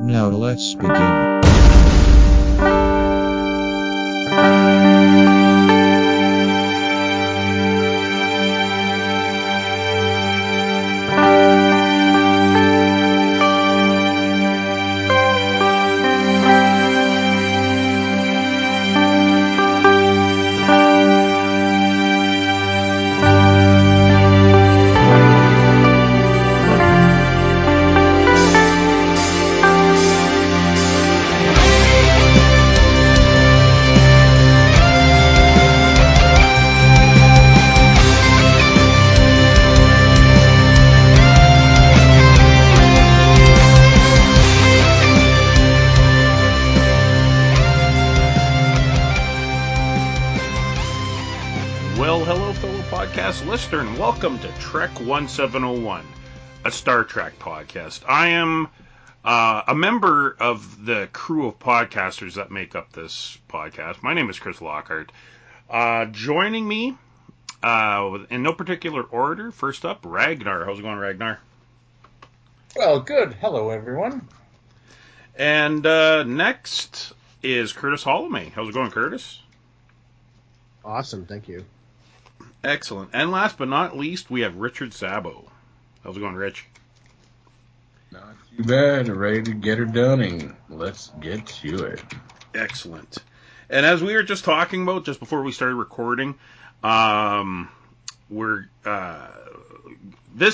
Now let's begin. Welcome to Trek 1701, a Star Trek podcast. I am a member of the crew of podcasters that make up this podcast. My name is Chris Lockhart. Joining me, in no particular order, first up, Ragnar. How's it going, Ragnar? Well, good. Hello, everyone. And next is Curtis Holloway. How's it going, Curtis? Awesome. Thank you. Excellent. And last but not least, we have Richard Szabo. How's it going, Rich? Not too bad. Ready to get her done. Let's get to it. Excellent. And as we were just talking about, just before we started recording, this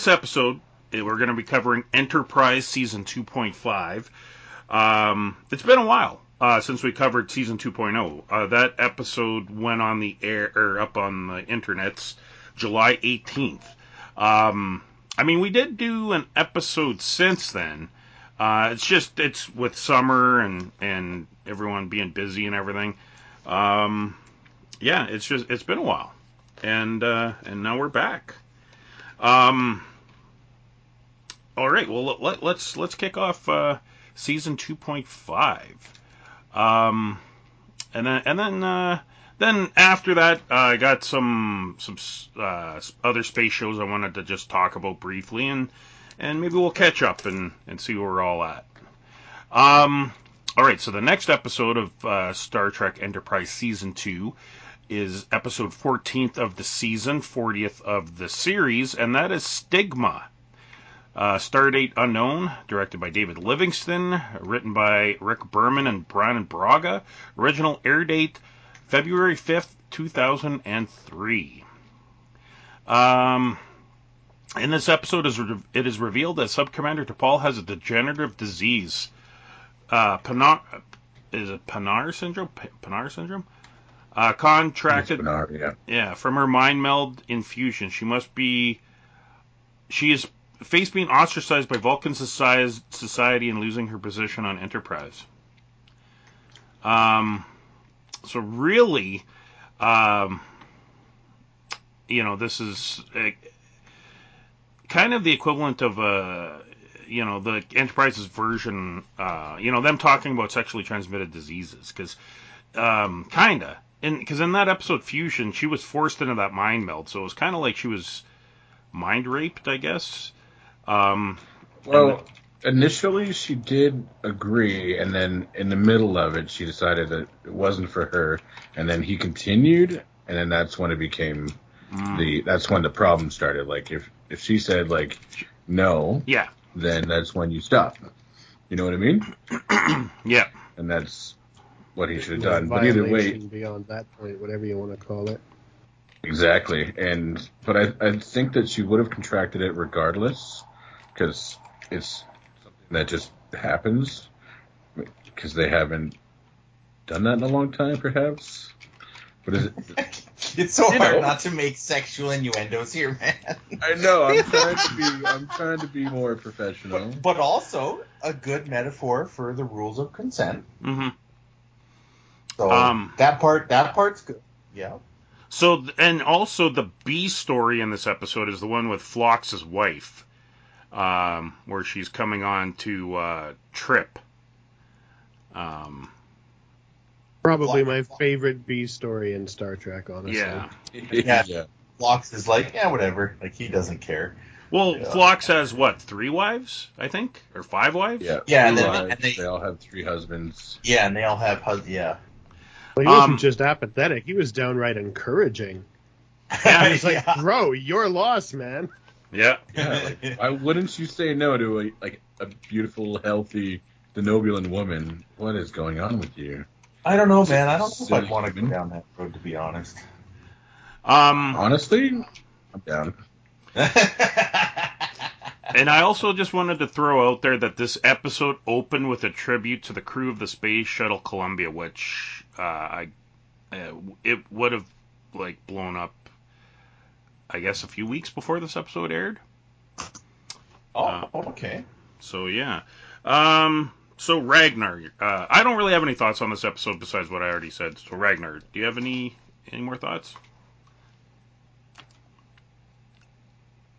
episode, we're going to be covering Enterprise Season 2.5. It's been a while since we covered Season 2.0. That episode went on the air, or up on the internets, July 18th. We did do an episode since then. It's with summer and everyone being busy and everything. It's been a while. And now we're back. All right, well, let's kick off Season 2.5. And then after that, I got some other space shows I wanted to just talk about briefly, and maybe we'll catch up and see where we're all at. All right, so the next episode of Star Trek Enterprise Season 2 is episode 14th of the season, 40th of the series, and that is Stigma. Stardate Unknown, directed by David Livingston, written by Rick Berman and Brian Braga. Original air date, February 5th, 2003. In this episode, it is revealed that Sub-Commander T'Pol has a degenerative disease. Pa'nar syndrome? Pa'nar syndrome? Contracted... Pa'nar, yeah. Yeah, from her mind meld infusion. She is face being ostracized by Vulcan society and losing her position on Enterprise. So really, this is kind of the equivalent of the Enterprise's version. Them talking about sexually transmitted diseases, because in that episode Fusion, she was forced into that mind meld, so it was kind of like she was mind raped, I guess. Initially she did agree, and then in the middle of it, she decided that it wasn't for her, and then he continued, and then that's when it became that's when the problem started. Like, if she said, like, no, yeah, then that's when you stop. You know what I mean? Yeah. And that's what he should have done. But either way, beyond that point, whatever you want to call it. Exactly. But I think that she would have contracted it regardless, because it's something that just happens, because they haven't done that in a long time, perhaps. But it's so hard not to make sexual innuendos here, man. I know. I'm trying to be more professional. But also a good metaphor for the rules of consent. Mm-hmm. So that part's good. Yeah. So, and also the B story in this episode is the one with Phlox's wife, where she's coming on to Trip. Probably my favorite B story in Star Trek, honestly. Yeah. Phlox is like, yeah, whatever. Like, he doesn't care. Well, yeah. Phlox has, what, 3 wives, I think? Or 5 wives? Yeah, yeah, they all have 3 husbands. Yeah, and they all have husbands, yeah. Well, he wasn't just apathetic. He was downright encouraging. Yeah, he's like, bro, you're lost, man. Yeah. Why wouldn't you say no to a beautiful, healthy Denobulan woman? What is going on with you? I don't know, man. I don't know if I'd want to go down that road, to be honest. Honestly, I'm down. And I also just wanted to throw out there that this episode opened with a tribute to the crew of the Space Shuttle Columbia, which it would have blown up, I guess, a few weeks before this episode aired. Oh, okay. So yeah. So Ragnar, I don't really have any thoughts on this episode besides what I already said. So Ragnar, do you have any more thoughts?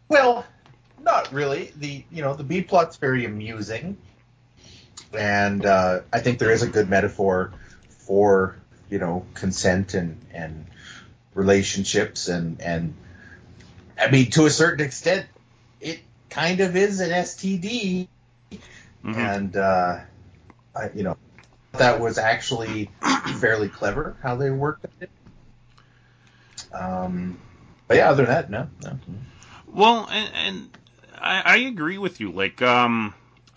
Well, not really. The B plot's very amusing, and I think there is a good metaphor for consent and relationships, and I mean, to a certain extent, it kind of is an STD, mm-hmm. and that was actually fairly clever how they worked at it. But yeah, other than that, no. Well, and I agree with you. I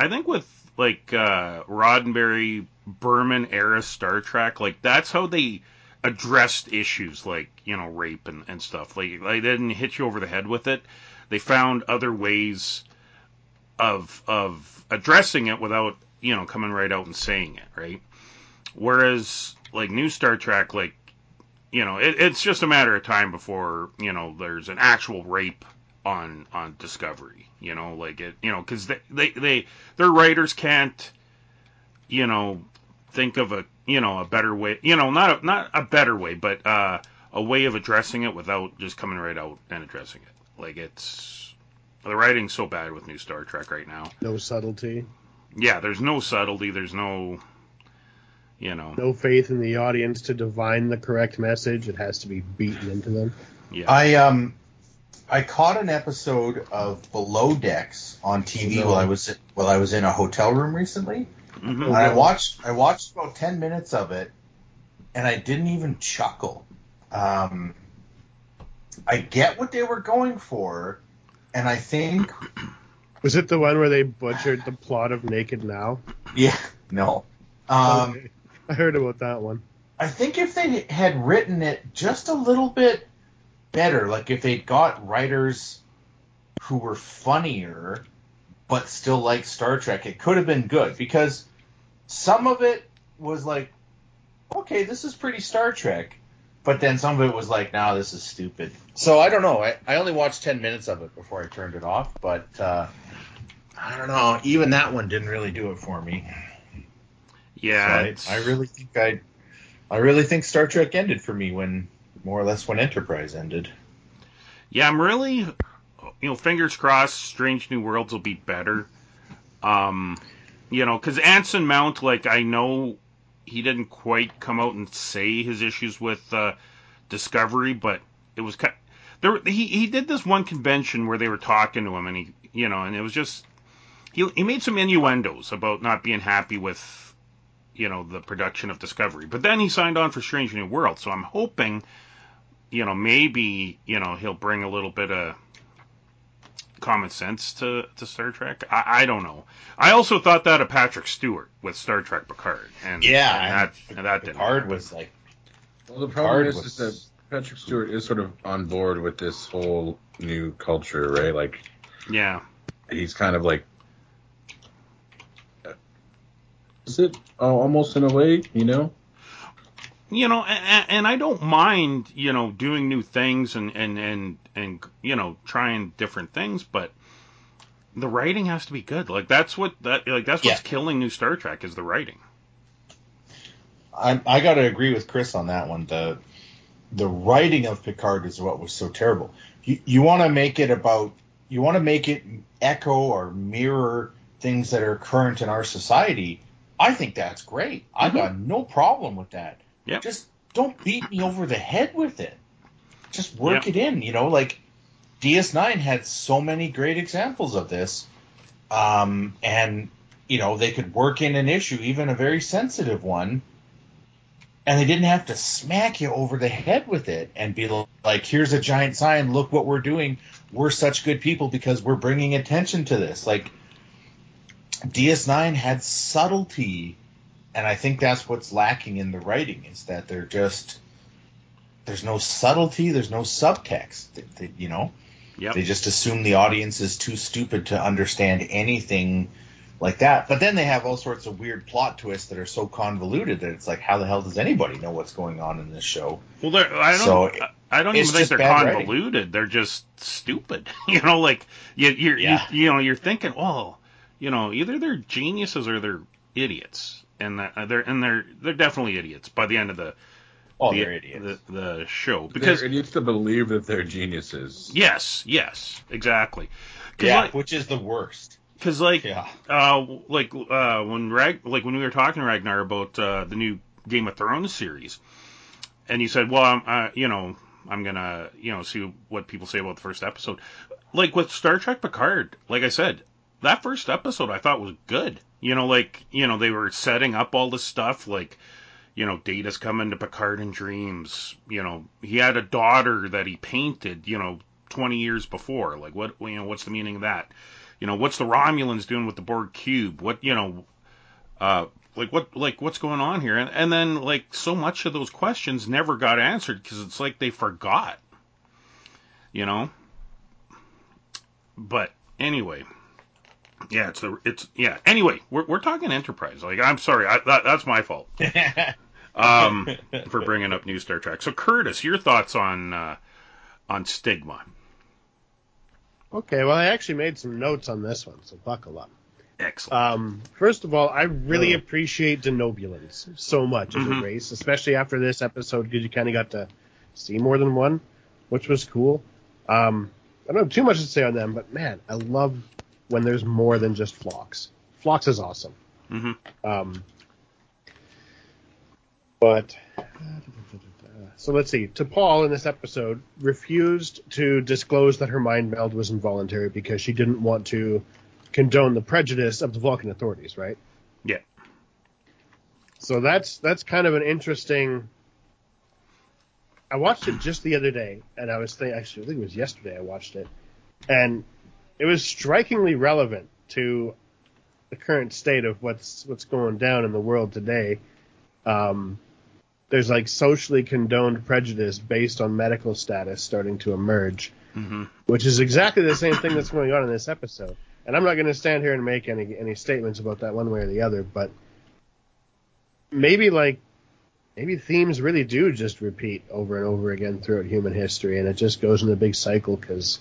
think with Roddenberry, Berman era Star Trek, that's how they addressed issues rape and stuff. They didn't hit you over the head with it. They found other ways of addressing it without coming right out and saying it, right? Whereas new Star Trek, it's just a matter of time before there's an actual rape on Discovery, because they their writers can't think of a a better way, not a better way, but a way of addressing it without just coming right out and addressing it. It's the writing's so bad with new Star Trek right now. No subtlety. Yeah, there's no subtlety. There's no no faith in the audience to divine the correct message. It has to be beaten into them. Yeah, I caught an episode of Below Decks on TV while I was in a hotel room recently, mm-hmm. and I watched about 10 minutes of it, and I didn't even chuckle. I get what they were going for, and I think was it the one where they butchered the plot of Naked Now? Yeah, no. Okay. I heard about that one. I think if they had written it just a little bit better, if they'd got writers who were funnier but still like Star Trek, it could have been good, because some of it was okay, this is pretty Star Trek, but then some of it was nah, this is stupid. So I don't know. I only watched 10 minutes of it before I turned it off, but I don't know. Even that one didn't really do it for me. Yeah. So I really think Star Trek ended for me more or less when Enterprise ended. Yeah, I'm really, fingers crossed Strange New Worlds will be better. Because Anson Mount, I know he didn't quite come out and say his issues with Discovery, but it was kind of, he did this one convention where they were talking to him, and he, and it was just, he made some innuendos about not being happy with, the production of Discovery. But then he signed on for Strange New Worlds, so I'm hoping maybe, he'll bring a little bit of common sense to Star Trek. I don't know. I also thought that of Patrick Stewart with Star Trek Picard. And that didn't Picard happen. Was like... Well, the problem is that Patrick Stewart is sort of on board with this whole new culture, right? Yeah. He's kind of is it almost in a way, and I don't mind, doing new things and trying different things, but the writing has to be good. That's what's killing new Star Trek is the writing. I got to agree with Chris on that one. The writing of Picard is what was so terrible. You want to make it echo or mirror things that are current in our society. I think that's great. Mm-hmm. I got no problem with that. Yep. Just don't beat me over the head with it. Just work it in, DS9 had so many great examples of this. And, you know, they could work in an issue, even a very sensitive one, and they didn't have to smack you over the head with it and be like, here's a giant sign, look what we're doing. We're such good people because we're bringing attention to this. Like, DS9 had subtlety, and I think that's what's lacking in the writing, is that they're just, there's no subtlety, there's no subtext, you know? Yep. They just assume the audience is too stupid to understand anything like that. But then they have all sorts of weird plot twists that are so convoluted that it's like, how the hell does anybody know what's going on in this show? Well, I don't even think they're convoluted. Writing. They're just stupid. You know, like you're thinking, well, you know, either they're geniuses or they're idiots, and they're definitely idiots by the end of the. Oh, they're idiots. The show. Because they're idiots to believe that they're geniuses. Yes, exactly. Yeah, like, which is the worst. Because, when we were talking to Ragnar about the new Game of Thrones series, and you said, well, I'm going to, you know, see what people say about the first episode. Like, with Star Trek Picard, like I said, that first episode I thought was good. You know, like, you know, they were setting up all this stuff, like, you know, Data's coming to Picard in dreams. You know, he had a daughter that he painted, you know, 20 years before. Like, what, you know, what's the meaning of that? You know, what's the Romulans doing with the Borg cube? What, you know, what's going on here? And then, like, so much of those questions never got answered because it's like they forgot, you know? But anyway. Yeah, Anyway, we're talking Enterprise. Like, I'm sorry, that's my fault for bringing up new Star Trek. So, Curtis, your thoughts on Stigma? Okay, well, I actually made some notes on this one, so buckle up. Excellent. First of all, I really appreciate Denobulans so much as a race, especially after this episode because you kind of got to see more than one, which was cool. I don't have too much to say on them, but man, I love when there's more than just Phlox. Phlox is awesome. Mm-hmm. So let's see. T'Pol in this episode refused to disclose that her mind meld was involuntary because she didn't want to condone the prejudice of the Vulcan authorities, right? Yeah. So that's kind of an interesting. I watched it just the other day, and I was I think it was yesterday I watched it, and it was strikingly relevant to the current state of what's going down in the world today. There's like socially condoned prejudice based on medical status starting to emerge, which is exactly the same thing that's going on in this episode. And I'm not going to stand here and make any statements about that one way or the other, but maybe themes really do just repeat over and over again throughout human history, and it just goes in a big cycle because,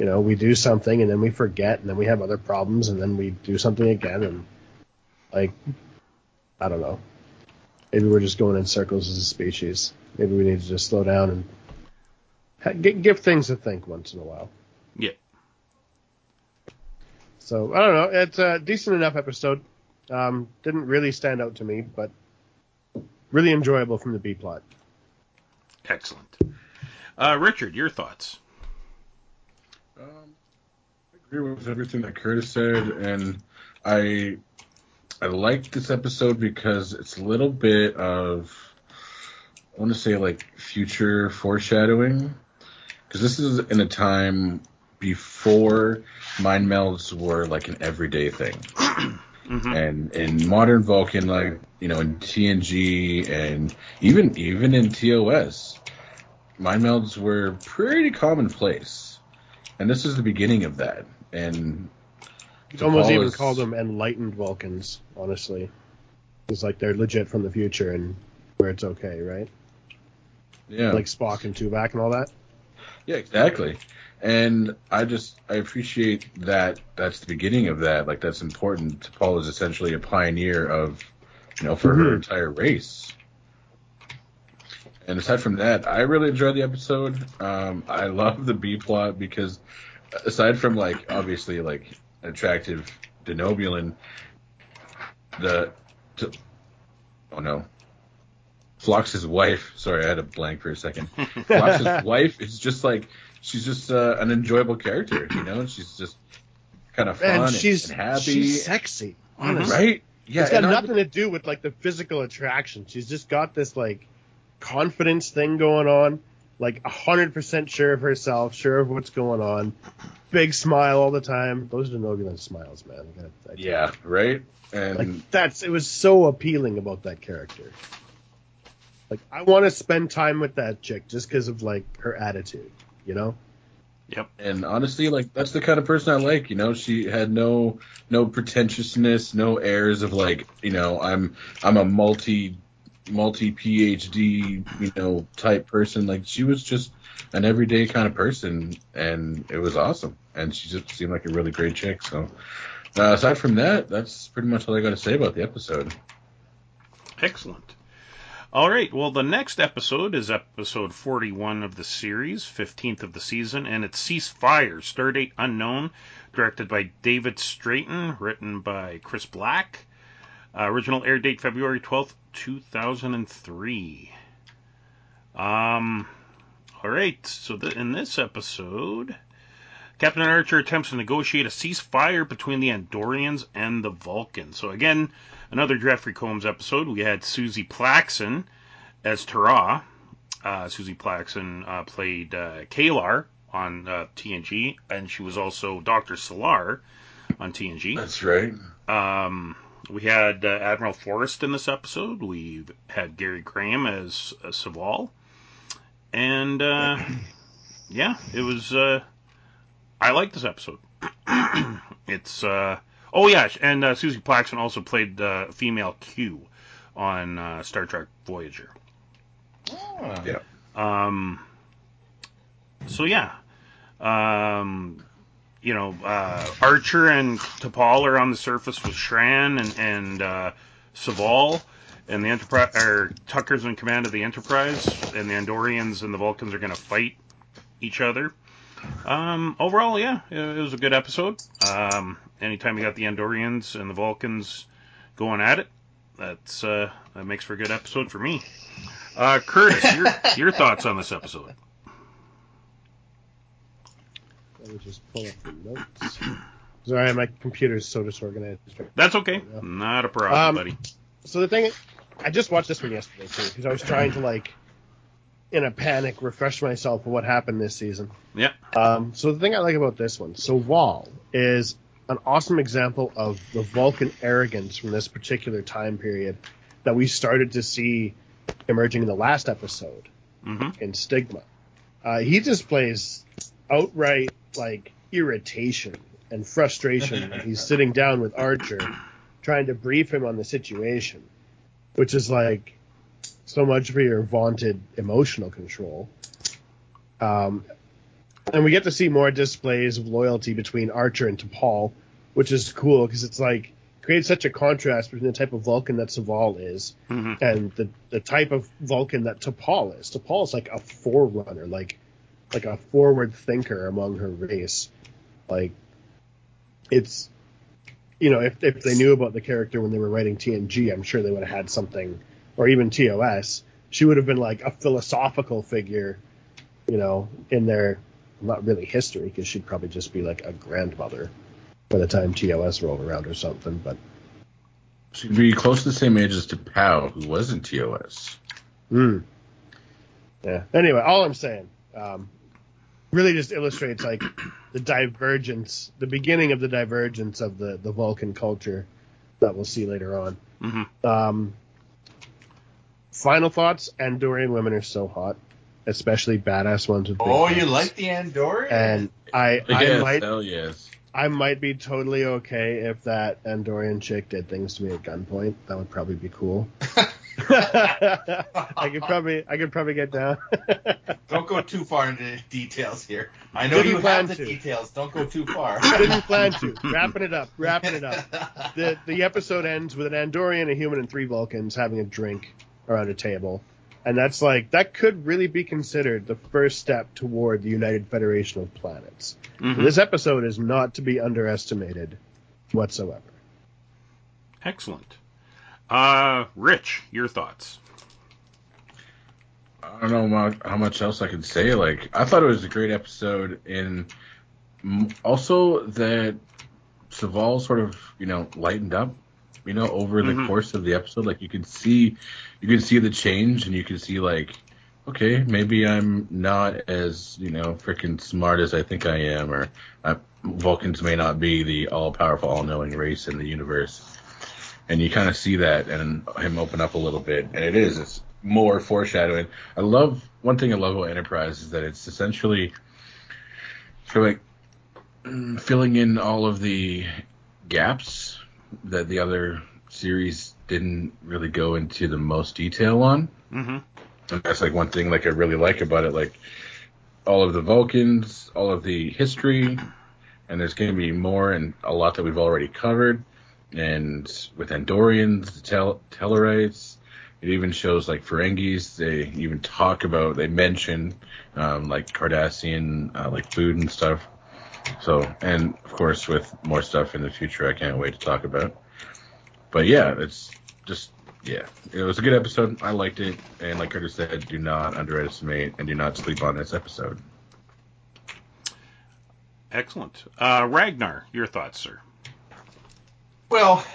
you know, we do something and then we forget and then we have other problems and then we do something again and, like, I don't know. Maybe we're just going in circles as a species. Maybe we need to just slow down and give things a think once in a while. Yeah. So, I don't know. It's a decent enough episode. Didn't really stand out to me, but really enjoyable from the B-plot. Excellent. Richard, your thoughts? I agree with everything that Curtis said, and I like this episode because it's a little bit of, I want to say, like, future foreshadowing, because this is in a time before mind melds were like an everyday thing, and in modern Vulcan, like, you know, in TNG and even in TOS, mind melds were pretty commonplace, and this is the beginning of that. And it's almost even called them enlightened Vulcans, honestly. It's like they're legit from the future and where it's okay, right? Yeah. Like Spock and Tuvok and all that? Yeah, exactly. And I appreciate that that's the beginning of that. Like, that's important. T'Pol is essentially a pioneer of, you know, for her entire race. And aside from that, I really enjoyed the episode. I love the B-plot because aside from, like, obviously, like, attractive Denobulan, Phlox's wife. Sorry, I had a blank for a second. Phlox's wife is just like, she's just an enjoyable character, you know? She's just kind of fun and happy. She's sexy, honestly. Right? Yeah, it's got nothing to do with, like, the physical attraction. She's just got this, like, confidence thing going on. Like, 100% sure of herself, sure of what's going on. Big smile all the time. Those are Denobulan smiles, man. Yeah, right? And like, it was so appealing about that character. Like, I want to spend time with that chick just because of, like, her attitude, you know? Yep. And honestly, like, that's the kind of person I like, you know? She had no pretentiousness, no airs of, like, you know, I'm a multi PhD, you know, type person. Like, she was just an everyday kind of person, and it was awesome. And she just seemed like a really great chick. So aside from that, that's pretty much all I got to say about the episode. Excellent. All right, well, the next episode is episode 41 of the series, 15th of the season, and it's Ceasefire, Stardate Unknown, directed by David Strayton, written by Chris Black. Original air date February 12th, 2003. All right, so in this episode, Captain Archer attempts to negotiate a ceasefire between the Andorians and the Vulcans. So again, another Jeffrey Combs episode. We had Susie Plakson as Tara. Susie Plakson played Kalar on TNG, and she was also Dr. Solar on TNG. That's right. We had Admiral Forrest in this episode. We had Gary Graham as Soval. And, yeah, it was, I like this episode. It's, oh yeah, and Susie Plakson also played the female Q on Star Trek Voyager. Oh. Yeah. So yeah, you know, Archer and T'Pol are on the surface with Shran and Soval, and the Enterprise, or Tucker's in command of the Enterprise, and the Andorians and the Vulcans are going to fight each other. Overall, yeah, it was a good episode. Anytime you got the Andorians and the Vulcans going at it, that's that makes for a good episode for me. Curtis, your thoughts on this episode? Let me just pull up the notes. Sorry, my computer is so disorganized. That's okay. Not a problem, buddy. So the thing is, I just watched this one yesterday, too, because I was trying to, like, in a panic, refresh myself on what happened this season. Yeah. So the thing I like about this one, Soval is an awesome example of the Vulcan arrogance from this particular time period that we started to see emerging in the last episode in Stigma. He just plays outright, like, irritation and frustration when he's sitting down with Archer trying to brief him on the situation, which is, like, so much for your vaunted emotional control. And we get to see more displays of loyalty between Archer and T'Pol, which is cool because it's, like, creates such a contrast between the type of Vulcan that Soval is and the type of Vulcan that T'Pol is. T'Pol is, like, a forerunner, like a forward thinker among her race. Like, it's... You know, if they knew about the character when they were writing TNG, I'm sure they would have had something, or even TOS. She would have been like a philosophical figure, you know, in their, not really history, because she'd probably just be like a grandmother by the time TOS rolled around or something. But she'd be close to the same age as T'Pau, who wasn't TOS. Yeah. Anyway, all I'm saying, really just illustrates, like, the divergence, the beginning of the divergence of the Vulcan culture that we'll see later on. Final thoughts, Andorian women are so hot, especially badass ones with big guns. You like the Andorian? And I might be totally okay if that Andorian chick did things to me at gunpoint. That would probably be cool. I could probably get down. Don't go too far into details here. I know you have the details. Don't go too far. Didn't plan to. Wrapping it up. The episode ends with an Andorian, a human, and three Vulcans having a drink around a table, and that's like that could really be considered the first step toward the United Federation of Planets. So this episode is not to be underestimated whatsoever. Excellent. Rich, your thoughts? I don't know how much else I can say. Like, I thought it was a great episode, and also that Soval sort of, you know, lightened up, you know, over the course of the episode. Like, you can see the change, and you can see, like, okay, maybe I'm not as, you know, freaking smart as I think I am, or Vulcans may not be the all-powerful, all-knowing race in the universe. And you kind of see that, and him open up a little bit. And it's more foreshadowing. One thing I love about Enterprise is that it's essentially sort of like filling in all of the gaps that the other series didn't really go into the most detail on. Mm-hmm. And that's, like, one thing, like, I really like about it. Like, all of the Vulcans, all of the history, and there's going to be more and a lot that we've already covered. And with Andorians, the Tellarites, it even shows, like, Ferengis. They even talk about, they mention, like, Cardassian, like, food and stuff. So, and, of course, with more stuff in the future I can't wait to talk about. But, yeah, it's just... yeah, it was a good episode. I liked it. And like Curtis said, do not underestimate and do not sleep on this episode. Excellent. Ragnar, your thoughts, sir? Well,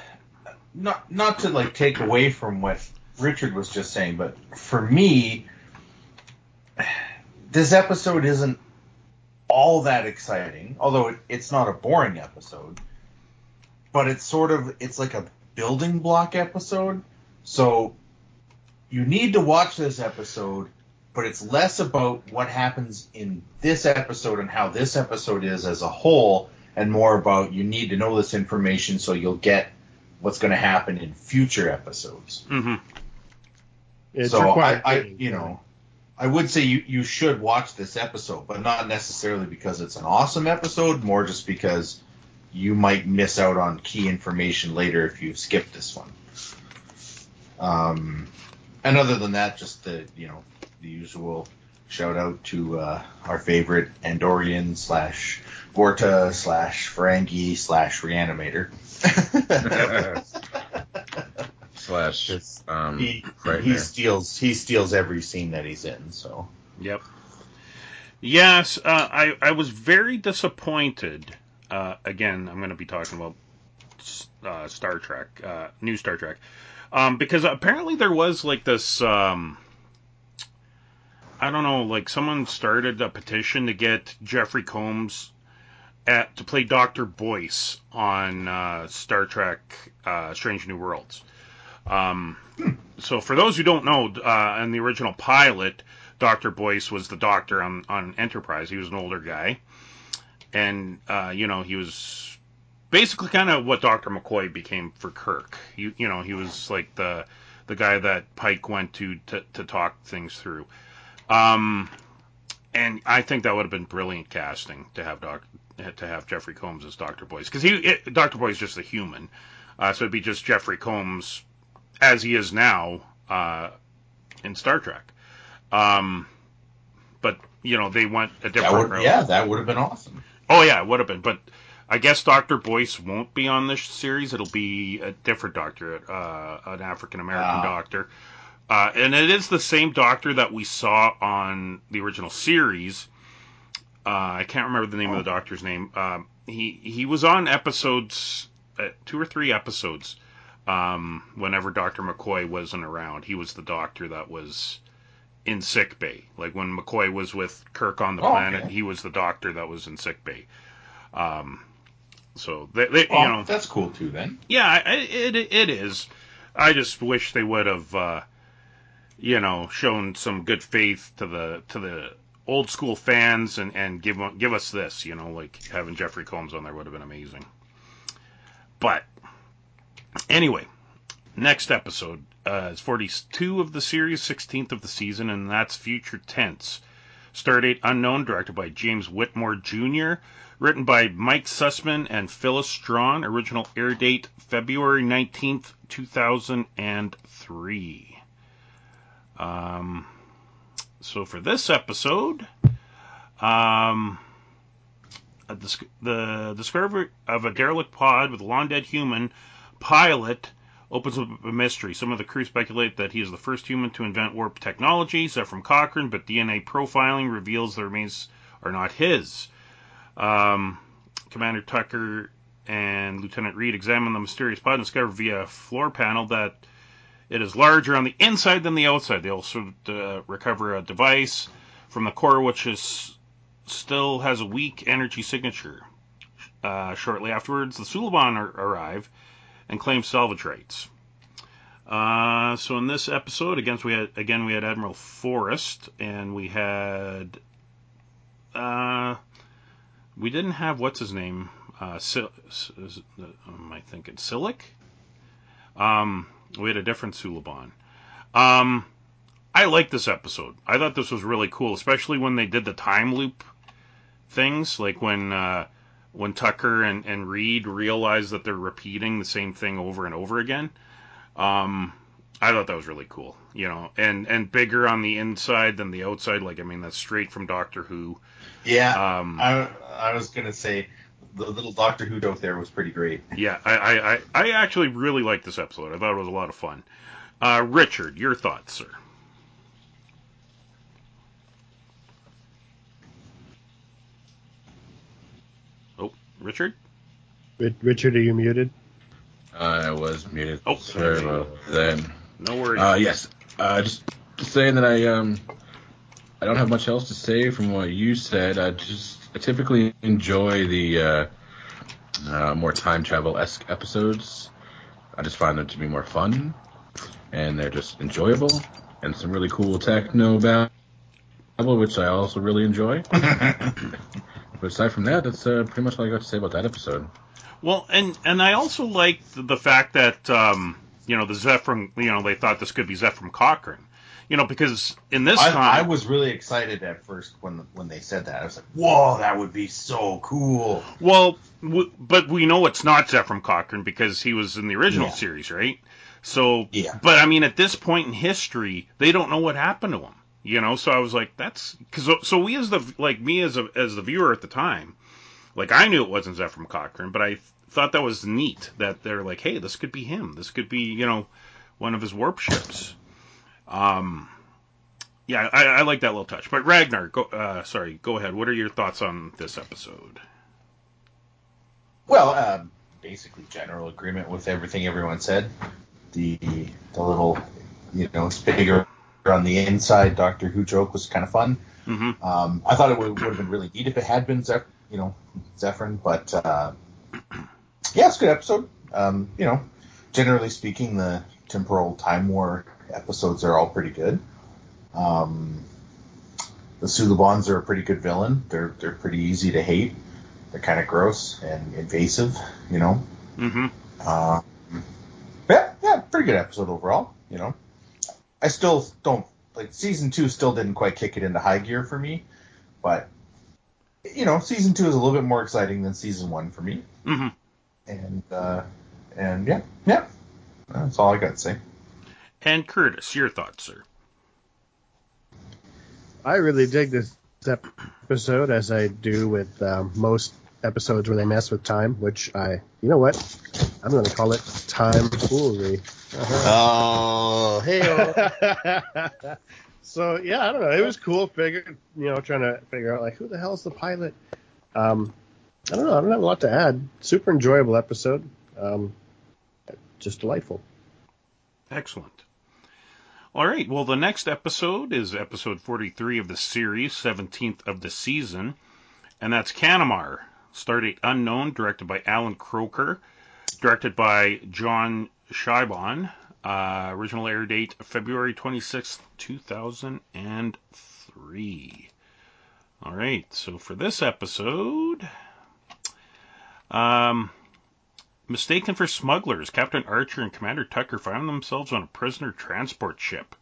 not to, like, take away from what Richard was just saying, but for me, this episode isn't all that exciting, although it's not a boring episode. But it's sort of, it's like a building block episode. So you need to watch this episode, but it's less about what happens in this episode and how this episode is as a whole, and more about you need to know this information so you'll get what's going to happen in future episodes. Mm-hmm. I would say you should watch this episode, but not necessarily because it's an awesome episode, more just because you might miss out on key information later if you skip this one. And other than that, just the usual shout out to our favorite Andorian /Vorta /Ferengi /Reanimator he steals every scene that he's in. So yep, yes, I was very disappointed. Again, I'm going to be talking about Star Trek, new Star Trek. Because apparently there was, like, this, I don't know, like, someone started a petition to get Jeffrey Combs to play Dr. Boyce on Star Trek Strange New Worlds. So for those who don't know, in the original pilot, Dr. Boyce was the doctor on Enterprise. He was an older guy. And, he was... basically kind of what Dr. McCoy became for Kirk. He was like the guy that Pike went to talk things through. And I think that would have been brilliant casting to have Jeffrey Combs as Dr. Boyce. Because Dr. Boyce is just a human. So it'd be just Jeffrey Combs as he is now in Star Trek. But, they went a different route. Yeah, that would have been awesome. Oh, yeah, it would have been. But... I guess Dr. Boyce won't be on this series. It'll be a different doctor, an African-American doctor. And it is the same doctor that we saw on the original series. I can't remember the name of the doctor's name. He was on episodes, 2 or 3 episodes, whenever Dr. McCoy wasn't around. He was the doctor that was in sickbay. Like when McCoy was with Kirk on the planet, okay. He was the doctor that was in sickbay. So they that's cool too. Then yeah, it is. I just wish they would have, shown some good faith to the old school fans and give us this. Like having Jeffrey Combs on there would have been amazing. But anyway, next episode is 42 of the series, 16th of the season, and that's Future Tense. Stardate Unknown, directed by James Whitmore Jr., written by Mike Sussman and Phyllis Strawn. Original air date February 19th, 2003. So for this episode, the discovery of a derelict pod with a long-dead human pilot opens up a mystery. Some of the crew speculate that he is the first human to invent warp technology, Zefram Cochrane, but DNA profiling reveals the remains are not his. Commander Tucker and Lieutenant Reed examine the mysterious pod and discover via floor panel that it is larger on the inside than the outside. They also recover a device from the core which still has a weak energy signature. Shortly afterwards, the Suliban arrive and claim salvage rights. So in this episode, we had Admiral Forrest, and we had we didn't have what's his name. I think it's Silic. We had a different Suliban. I liked this episode. I thought this was really cool, especially when they did the time loop things, like when Tucker and Reed realize that they're repeating the same thing over and over again. I thought that was really cool, you know, and bigger on the inside than the outside. Like, I mean, that's straight from Doctor Who. Yeah, I was going to say the little Doctor Who joke there was pretty great. Yeah, I actually really liked this episode. I thought it was a lot of fun. Richard, your thoughts, sir? Oh, Richard? Richard, are you muted? I was muted. Oh, sorry about that. No worries. Yes. Just saying that I don't have much else to say from what you said. I typically enjoy the more time travel-esque episodes. I just find them to be more fun, and they're just enjoyable, and some really cool techno babble, which I also really enjoy. But aside from that, that's pretty much all I got to say about that episode. Well, and I also liked the fact that, the Zefram, they thought this could be Zefram Cochrane. Because in this time... I was really excited at first when they said that. I was like, whoa, that would be so cool. Well, but we know it's not Zefram Cochrane because he was in the original series, right? So, yeah. But I mean, at this point in history, they don't know what happened to him, So I was like, so we as the viewer at the time, like, I knew it wasn't Zefram Cochrane, but I thought that was neat that they're like, hey, this could be him. This could be, one of his warp ships. I like that little touch. But Ragnar, go ahead. What are your thoughts on this episode? Well, basically general agreement with everything everyone said. The little, it's bigger on the inside Doctor Who joke was kind of fun. Mm-hmm. I thought it would have been really neat if it had been Zefram, but it's a good episode. Generally speaking, the temporal time war episodes are all pretty good. The Sulibans are a pretty good villain. They're pretty easy to hate. They're kind of gross and invasive, Mm-hmm. Pretty good episode overall, I still don't... Like, Season 2 still didn't quite kick it into high gear for me, but, Season 2 is a little bit more exciting than Season 1 for me. Mm-hmm. And that's all I got to say. And Curtis, your thoughts, sir? I really dig this episode, as I do with most episodes where they mess with time, which I'm going to call it time foolery. Uh-huh. Oh, hey! So, I don't know. It was cool figuring, trying to figure out, who the hell's the pilot? I don't know. I don't have a lot to add. Super enjoyable episode. Just delightful. Excellent. All right, well, the next episode is episode 43 of the series, 17th of the season, and that's Canamar, Stardate Unknown, directed by Alan Croker, directed by John Shiban, original air date February 26th, 2003. All right, so for this episode, mistaken for smugglers, Captain Archer and Commander Tucker find themselves on a prisoner transport ship.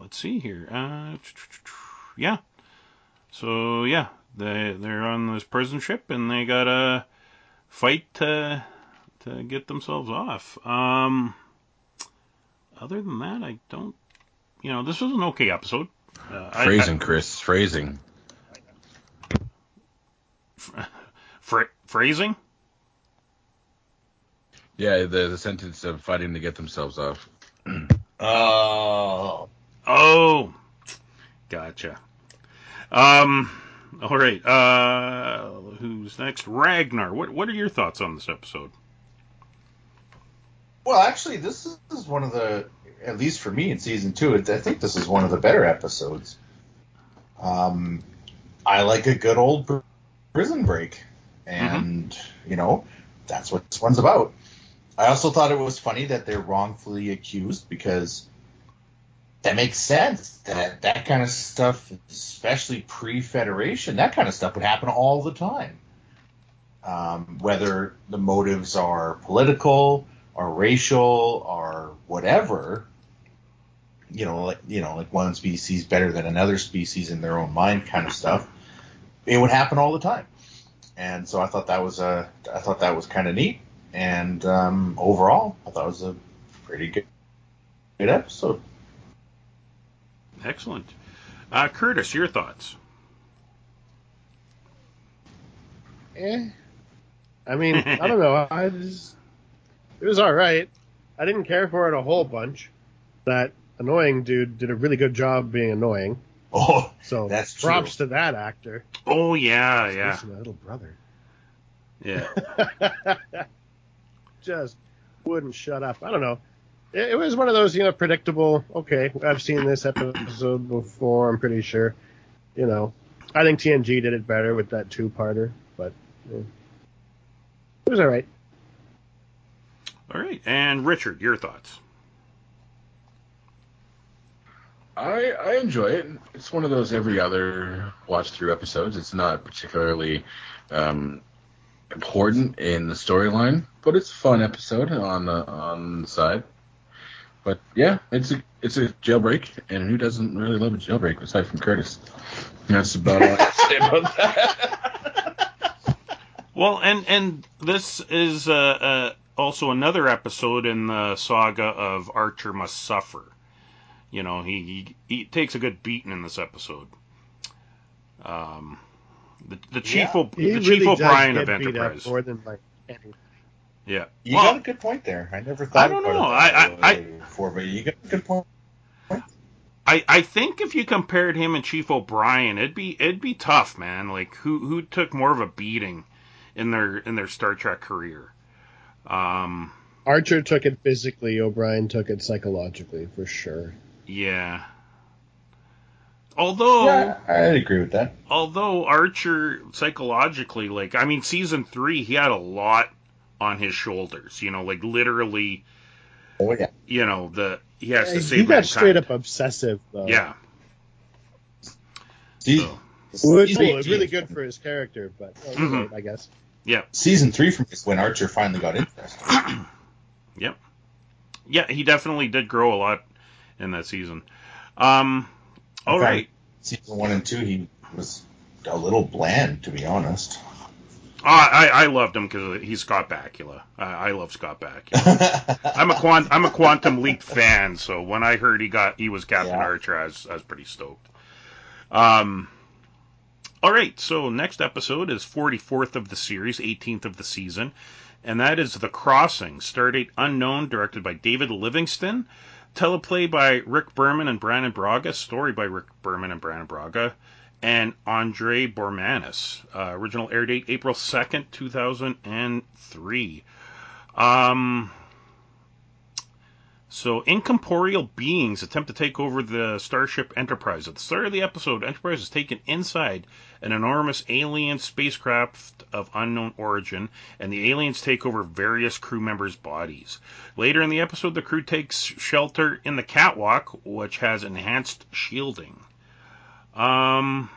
Let's see here. So, they're on this prison ship, and they gotta fight to get themselves off. Other than that, I don't... this was an okay episode. Phrasing, Chris. Phrasing. Phrasing? Yeah, the sentence of fighting to get themselves off. Oh, gotcha. All right. Who's next? Ragnar. What are your thoughts on this episode? Well, actually, this is one of the, at least for me in season 2, I think this is one of the better episodes. I like a good old prison break, and you know, that's what this one's about. I also thought it was funny that they're wrongfully accused, because that makes sense. That kind of stuff, especially pre-Federation, that kind of stuff would happen all the time. Whether the motives are political or racial or whatever, like one species better than another species in their own mind kind of stuff, it would happen all the time. And so I thought that was kind of neat. And overall, I thought it was a pretty good episode. Excellent. Curtis, your thoughts? I mean, I don't know. It was all right. I didn't care for it a whole bunch. That annoying dude did a really good job being annoying. Oh, so that's props to that actor. Oh, yeah, yeah. My little brother. Yeah. Just wouldn't shut up. I don't know. It was one of those, predictable, okay, I've seen this episode before, I'm pretty sure. I think TNG did it better with that two-parter, but it was all right. All right. And Richard, your thoughts? I enjoy it. It's one of those every other watch-through episodes. It's not particularly important in the storyline, but it's a fun episode on the side. But yeah, it's a jailbreak, and who doesn't really love a jailbreak aside from Curtis? That's about all I have to say about that. Well, and this is also another episode in the saga of Archer Must Suffer. He takes a good beating in this episode. Chief O'Brien of Enterprise. More than like anything. Yeah, you got a good point there. I never thought. I don't know. Before, but you got a good point. I think if you compared him and Chief O'Brien, it'd be tough, man. Like who took more of a beating in their Star Trek career? Archer took it physically. O'Brien took it psychologically, for sure. Yeah. Although I'd agree with that. Although Archer psychologically, season 3, he had a lot on his shoulders, literally. Oh yeah. He has to save. He got straight up obsessive, though. Yeah. It's really good for his character, but I guess. Yeah. Season 3 from when Archer finally got interested. Yep. Yeah, he definitely did grow a lot in that season. All right. Season 1 and 2, he was a little bland, to be honest. I loved him because he's Scott Bakula. I love Scott Bakula. I'm a Quantum Leap fan, so when I heard he was Captain Archer, I was pretty stoked. All right, so next episode is 44th of the series, 18th of the season, and that is The Crossing, Stardate Unknown, directed by David Livingston. Teleplay by Rick Berman and Brandon Braga. Story by Rick Berman and Brandon Braga. And Andre Bormanis. Original air date April 2nd, 2003. So, incorporeal beings attempt to take over the Starship Enterprise. At the start of the episode, Enterprise is taken inside an enormous alien spacecraft of unknown origin, and the aliens take over various crew members' bodies. Later in the episode, the crew takes shelter in the catwalk, which has enhanced shielding. And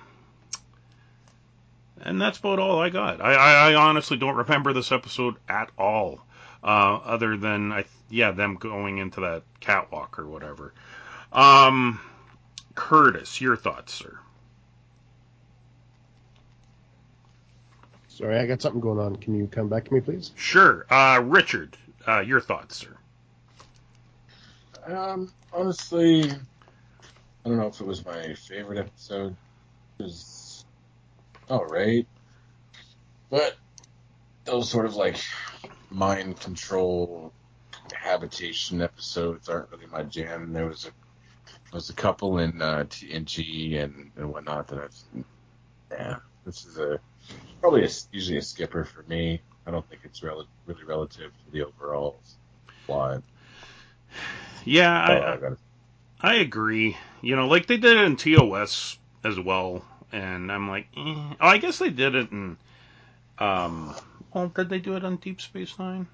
that's about all I got. I honestly don't remember this episode at all. Other than them going into that catwalk or whatever. Curtis, your thoughts, sir? Sorry, I got something going on. Can you come back to me, please? Sure. Richard, your thoughts, sir? Honestly, I don't know if it was my favorite episode. It was all right, but those sort of mind control habitation episodes aren't really my jam. There was a couple in TNG and whatnot that this is usually a skipper for me. I don't think it's really relative to the overall plot. Yeah, I agree. You know, like they did it in TOS as well, and I'm like, oh, I guess they did it in. Did they do it on Deep Space Nine?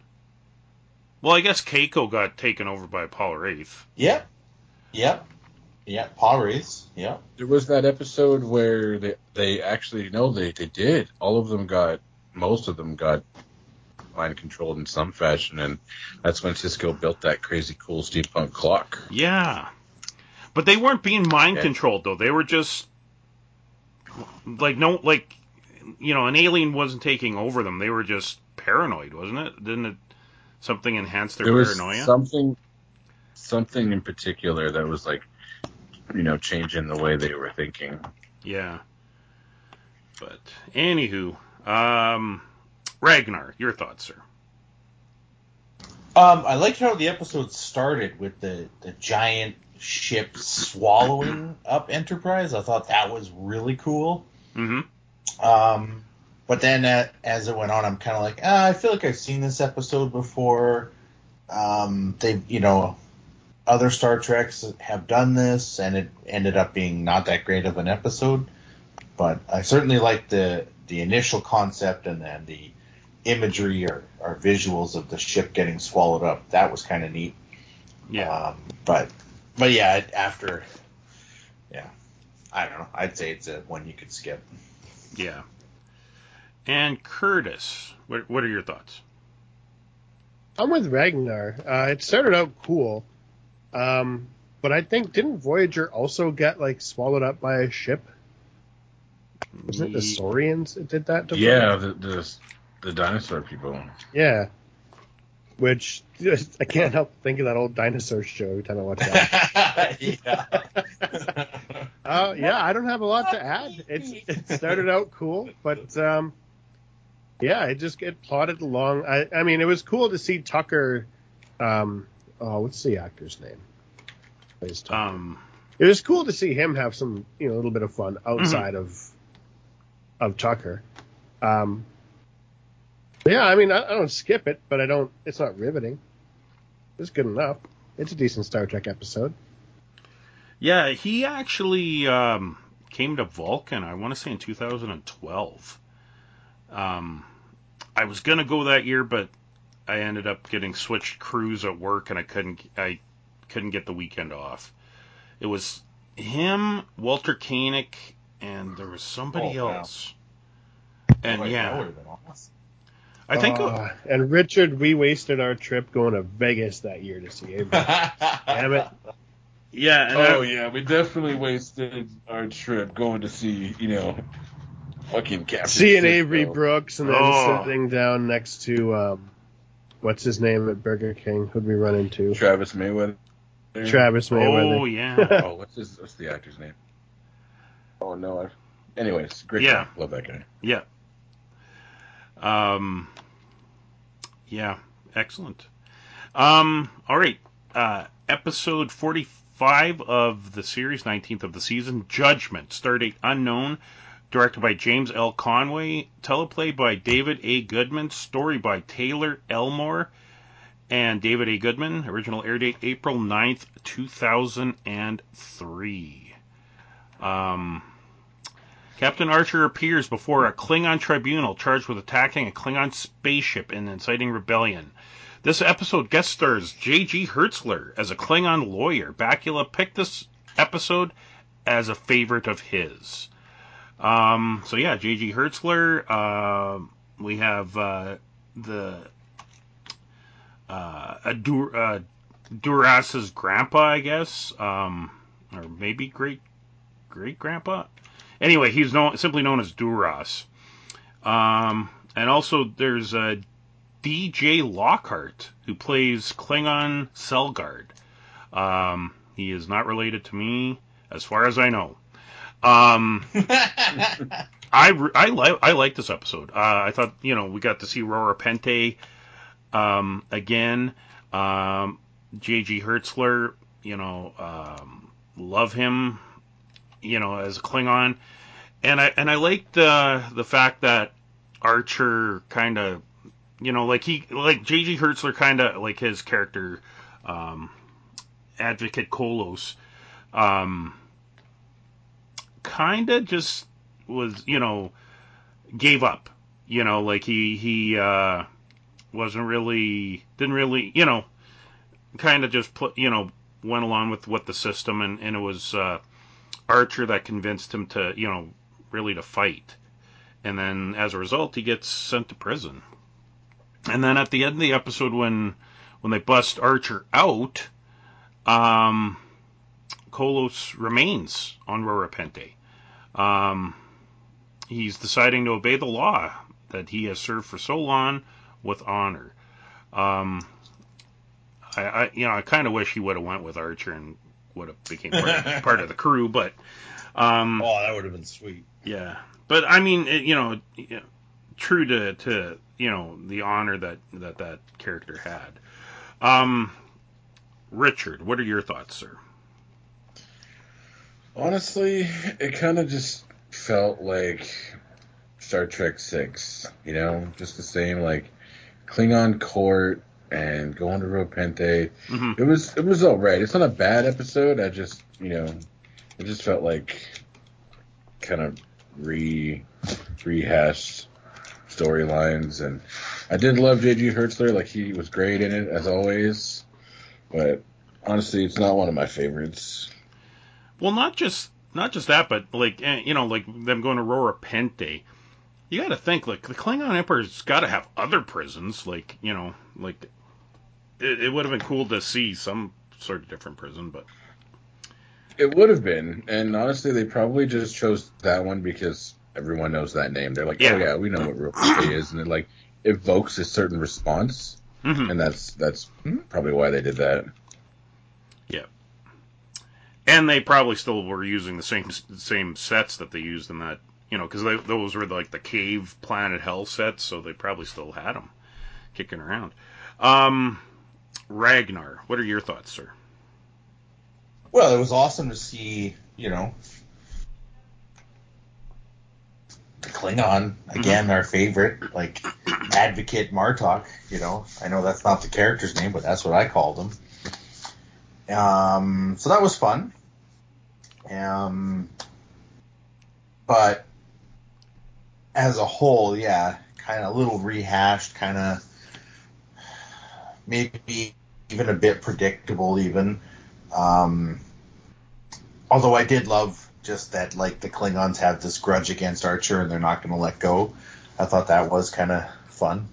Well, I guess Keiko got taken over by Paul Wraith. Yep. Yep. Yeah, Paul Wraith. Yeah. There was that episode where they actually they did. Most of them got mind controlled in some fashion, and that's when Cisco built that crazy cool steampunk clock. Yeah. But they weren't being mind controlled though. They were just an alien wasn't taking over them. They were just paranoid, wasn't it? Something enhanced their paranoia? Was something in particular that was changing the way they were thinking. Yeah. But anywho, Ragnar, your thoughts, sir? I liked how the episode started with the giant ship swallowing up Enterprise. I thought that was really cool. Mm-hmm. But then as it went on, I'm kind of like, I feel like I've seen this episode before. Other Star Treks have done this, and it ended up being not that great of an episode. But I certainly liked the initial concept, and then the imagery or visuals of the ship getting swallowed up. That was kind of neat. Yeah. I don't know. I'd say it's one you could skip. Yeah. And Curtis, what are your thoughts? I'm with Ragnar. It started out cool, but I think didn't Voyager also get swallowed up by a ship? Wasn't it the Saurians that did that? Yeah, the dinosaur people. Yeah, which I can't help think of that old dinosaur show every time I watch that. Yeah. I don't have a lot to add. It started out cool, but. It plodded along. I mean, it was cool to see Tucker. What's the actor's name? Plays Tucker. It was cool to see him have some, a little bit of fun outside of Tucker. I mean, I don't skip it, but I don't. It's not riveting. It's good enough. It's a decent Star Trek episode. Yeah, he actually came to Vulcan. I want to say in 2012. I was going to go that year, but I ended up getting switched crews at work, and I couldn't get the weekend off. It was him, Walter Koenig, and there was somebody else. Wow. And that would have been awesome. I think... and Richard, we wasted our trip going to Vegas that year to see him. Damn it. Yeah. We definitely wasted our trip going to see, fucking Captain. Seeing Avery Brooks and then sitting down next to what's his name at Burger King? Who'd we run into? Travis Mayweather. Oh yeah. What's the actor's name? Oh no. Anyways, great. Yeah, guy. Love that guy. Yeah. Yeah. Excellent. All right. Episode 45 of the series, 19th of the season. Judgment. Stardate unknown. Directed by James L. Conway, teleplay by David A. Goodman, story by Taylor Elmore and David A. Goodman, original air date April 9th, 2003. Captain Archer appears before a Klingon tribunal charged with attacking a Klingon spaceship and inciting rebellion. This episode guest stars J.G. Hertzler as a Klingon lawyer. Bakula picked this episode as a favorite of his. J.G. Hertzler, we have, Duras's grandpa, I guess, or maybe great-grandpa. Anyway, he's simply known as Duras. And also there's, D.J. Lockhart, who plays Klingon Selgard. He is not related to me, as far as I know. I like this episode. I thought we got to see Rura Penthe Again, J.G. Hertzler, love him, as a Klingon. And I like the fact that Archer kind of, like J.G. Hertzler kind of, like his character, Advocate Kolos, kind of just was, gave up, like he wasn't really, didn't really, kind of just, went along with what the system, and it was Archer that convinced him to, really to fight. And then as a result, he gets sent to prison. And then at the end of the episode, when they bust Archer out, Kolos remains on Rura Penthe. He's deciding to obey the law that he has served for so long with honor. I kind of wish he would have went with Archer and would have became part of the crew, but that would have been sweet. Yeah, but I mean, true to the honor that character had. Richard, what are your thoughts, sir? Honestly, it kind of just felt like Star Trek VI, just the same, like Klingon court and going to Rura Penthe. Mm-hmm. It was all right. It's not a bad episode. I just, it just felt like kind of rehashed storylines, and I did love J.G. Hertzler. Like, he was great in it as always, but honestly, it's not one of my favorites. Well, not just that, but like them going to Rura Penthe. You got to think, like, the Klingon Empire's got to have other prisons. Like, it would have been cool to see some sort of different prison, but it would have been. And honestly, they probably just chose that one because everyone knows that name. They're like, yeah. Oh yeah, we know what Rura Penthe is, and it like evokes a certain response, mm-hmm. and that's probably why they did that. Yeah. And they probably still were using the same sets that they used in that. Because those were like the cave planet hell sets, so they probably still had them kicking around. Ragnar, what are your thoughts, sir? Well, it was awesome to see, the Klingon, again, mm-hmm. our favorite, like, Advocate Martok, I know that's not the character's name, but that's what I called him. So that was fun. But as a whole, yeah, kind of a little rehashed, kind of maybe even a bit predictable even. Although I did love just that, like, the Klingons have this grudge against Archer and they're not going to let go. I thought that was kind of fun.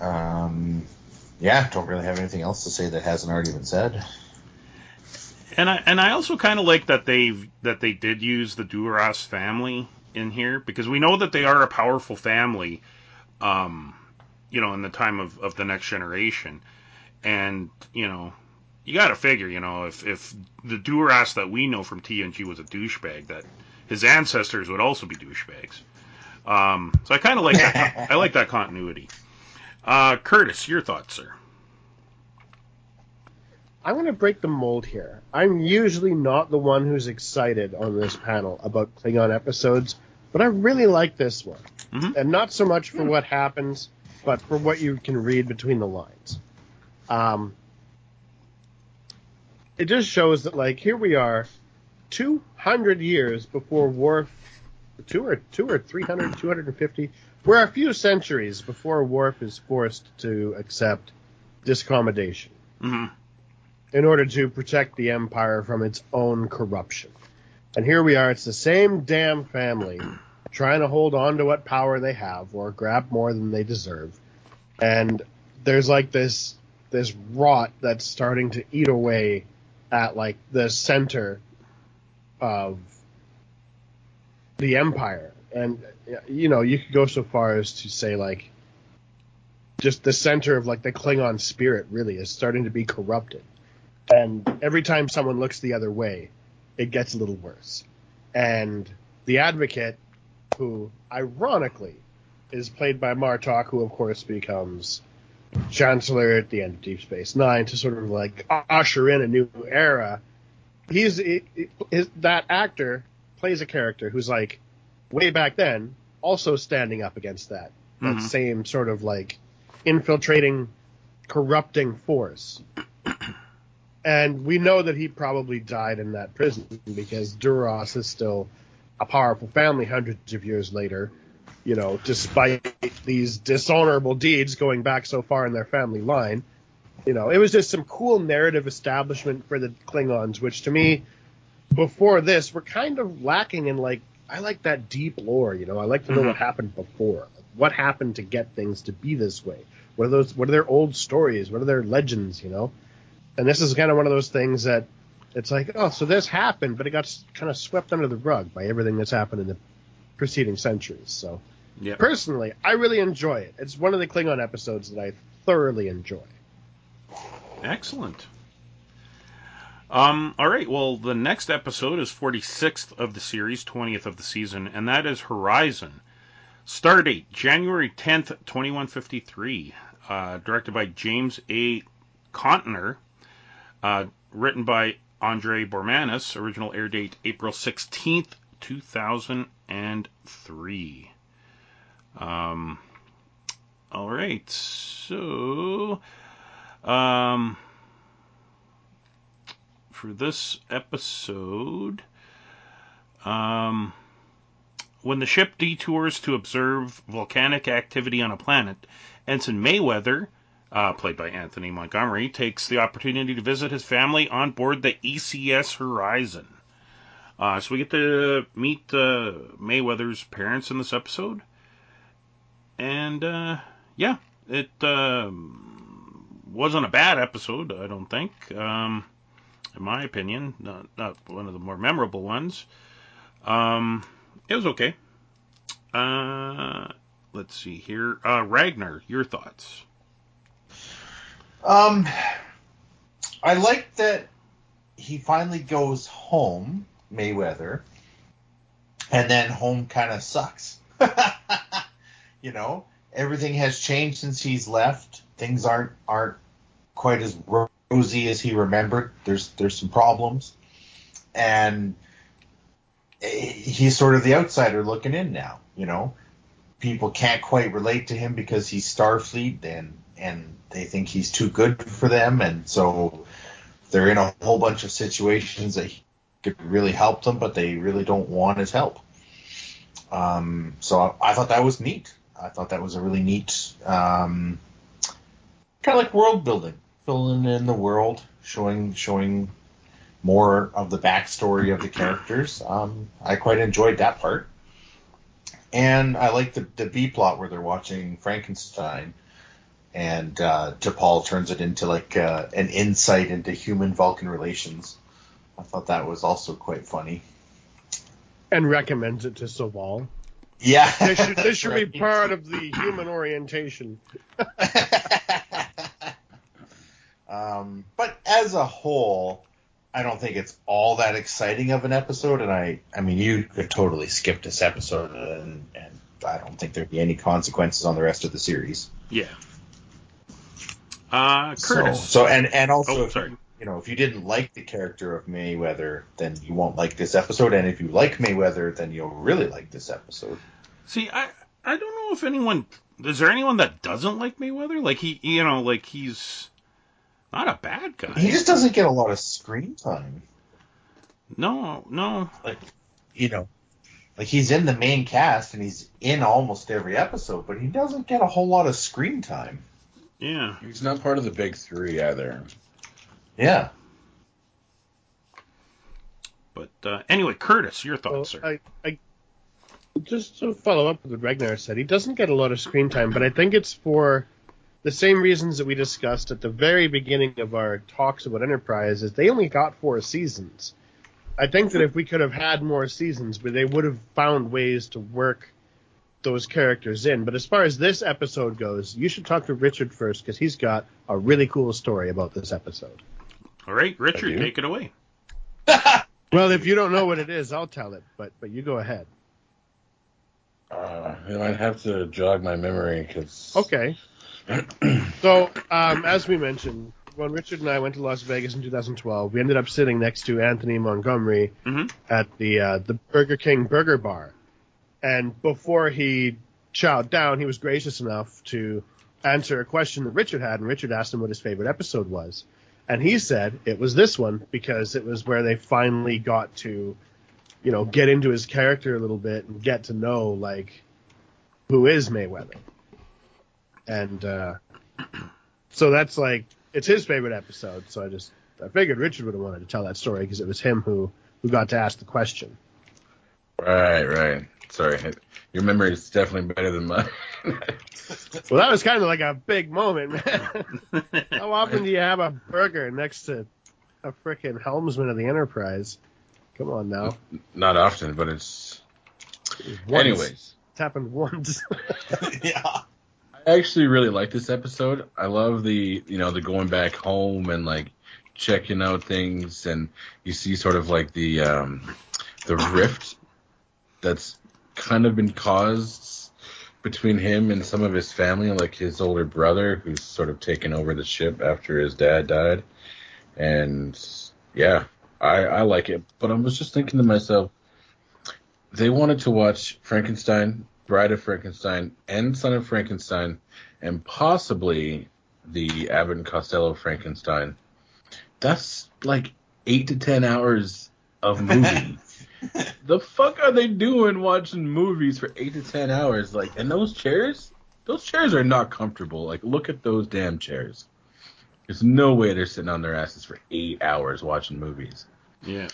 Don't really have anything else to say that hasn't already been said. And I also kind of like that they did use the Duras family in here, because we know that they are a powerful family, in the time of the Next Generation. And, you got to figure, if the Duras that we know from TNG was a douchebag, that his ancestors would also be douchebags. So I kind of like that. I like that continuity. Curtis, your thoughts, sir? I want to break the mold here. I'm usually not the one who's excited on this panel about Klingon episodes, but I really like this one. Mm-hmm. And not so much for what happens, but for what you can read between the lines. It just shows that, like, here we are 200 years before War... 200 or 300, 250... We're a few centuries before Worf is forced to accept discommodation. Mm-hmm. In order to protect the Empire from its own corruption. And here we are, it's the same damn family trying to hold on to what power they have or grab more than they deserve. And there's like this rot that's starting to eat away at, like, the center of the Empire. And, you could go so far as to say, like, just the center of, like, the Klingon spirit really is starting to be corrupted. And every time someone looks the other way, it gets a little worse. And the Advocate, who, ironically, is played by Martok, who, of course, becomes Chancellor at the end of Deep Space Nine to sort of like usher in a new era. That actor plays a character who's like way back then also standing up against that mm-hmm. same sort of like infiltrating, corrupting force. And we know that he probably died in that prison because Duras is still a powerful family hundreds of years later, you know, despite these dishonorable deeds going back so far in their family line. You know, it was just some cool narrative establishment for the Klingons, which to me, before this, were kind of lacking in, like, I like that deep lore, you know. I like to know what happened before. What happened to get things to be this way? What are their old stories? What are their legends, you know? And this is kind of one of those things that it's like, oh, so this happened, but it got kind of swept under the rug by everything that's happened in the preceding centuries. So, yeah. Personally, I really enjoy it. It's one of the Klingon episodes that I thoroughly enjoy. Excellent. All right, well, the next episode is 46th of the series, 20th of the season, and that is Horizon. Stardate, January 10th, 2153, directed by James A. Contner, written by Andre Bormanis, original air date April 16th, 2003. All right, so... for this episode, when the ship detours to observe volcanic activity on a planet, Ensign Mayweather, played by Anthony Montgomery, takes the opportunity to visit his family on board the ECS Horizon. So we get to meet Mayweather's parents in this episode, and it wasn't a bad episode, I don't think. In my opinion, not one of the more memorable ones. It was okay. Let's see here. Ragnar, your thoughts? I like that he finally goes home, Mayweather, and then home kind of sucks. You know, everything has changed since he's left. Things aren't quite as rosy as he remembered. There's some problems, and he's sort of the outsider looking in now. You know, people can't quite relate to him because he's Starfleet, and they think he's too good for them, and so they're in a whole bunch of situations that he could really help them, but they really don't want his help. So I thought that was neat. I thought that was a really neat kind of like world building. Filling in the world, showing more of the backstory of the characters. I quite enjoyed that part, and I like the B plot where they're watching Frankenstein, and T'Pol turns it into like an insight into human Vulcan relations. I thought that was also quite funny, and recommends it to Soval. Yeah, this should be part of the human orientation. But as a whole, I don't think it's all that exciting of an episode, and I mean, you could totally skip this episode, and I don't think there'd be any consequences on the rest of the series. Yeah. Curtis. So and also, if you didn't like the character of Mayweather, then you won't like this episode, and if you like Mayweather, then you'll really like this episode. See, I don't know if is there anyone that doesn't like Mayweather? Like he's not a bad guy. He just doesn't get a lot of screen time. No. Like he's in the main cast and he's in almost every episode, but he doesn't get a whole lot of screen time. Yeah. He's not part of the big three either. Yeah. But anyway, Curtis, your thoughts, sir. I just to follow up with what Ragnar said, he doesn't get a lot of screen time, but I think it's for... the same reasons that we discussed at the very beginning of our talks about Enterprise is they only got 4 seasons. I think that if we could have had more seasons, but they would have found ways to work those characters in. But as far as this episode goes, you should talk to Richard first because he's got a really cool story about this episode. All right, Richard, take it away. Well, if you don't know what it is, I'll tell it, but you go ahead. I'd have to jog my memory because... Okay. So, as we mentioned, when Richard and I went to Las Vegas in 2012, we ended up sitting next to Anthony Montgomery at the Burger King Burger Bar. And before he chowed down, he was gracious enough to answer a question that Richard had, and Richard asked him what his favorite episode was. And he said it was this one because it was where they finally got to, you know, get into his character a little bit and get to know, like, who is Mayweather. And so that's like, it's his favorite episode. So I figured Richard would have wanted to tell that story because it was him who got to ask the question. Right. Sorry. Your memory is definitely better than mine. Well, that was kind of like a big moment, man. How often do you have a burger next to a freaking helmsman of the Enterprise? Come on now. Not often, but it's... Once. Anyways. It's happened once. Yeah. I actually really like this episode. I love the, you know, the going back home and, like, checking out things. And you see sort of, like, the rift that's kind of been caused between him and some of his family, like his older brother, who's sort of taken over the ship after his dad died. And, yeah, I like it. But I was just thinking to myself, they wanted to watch Frankenstein, Bride of Frankenstein, and Son of Frankenstein, and possibly the Abbott and Costello Frankenstein. That's like 8 to 10 hours of movie. The fuck are they doing watching movies for 8 to 10 hours? Like, and those chairs are not comfortable. Like, look at those damn chairs. There's no way they're sitting on their asses for 8 hours watching movies. Yeah.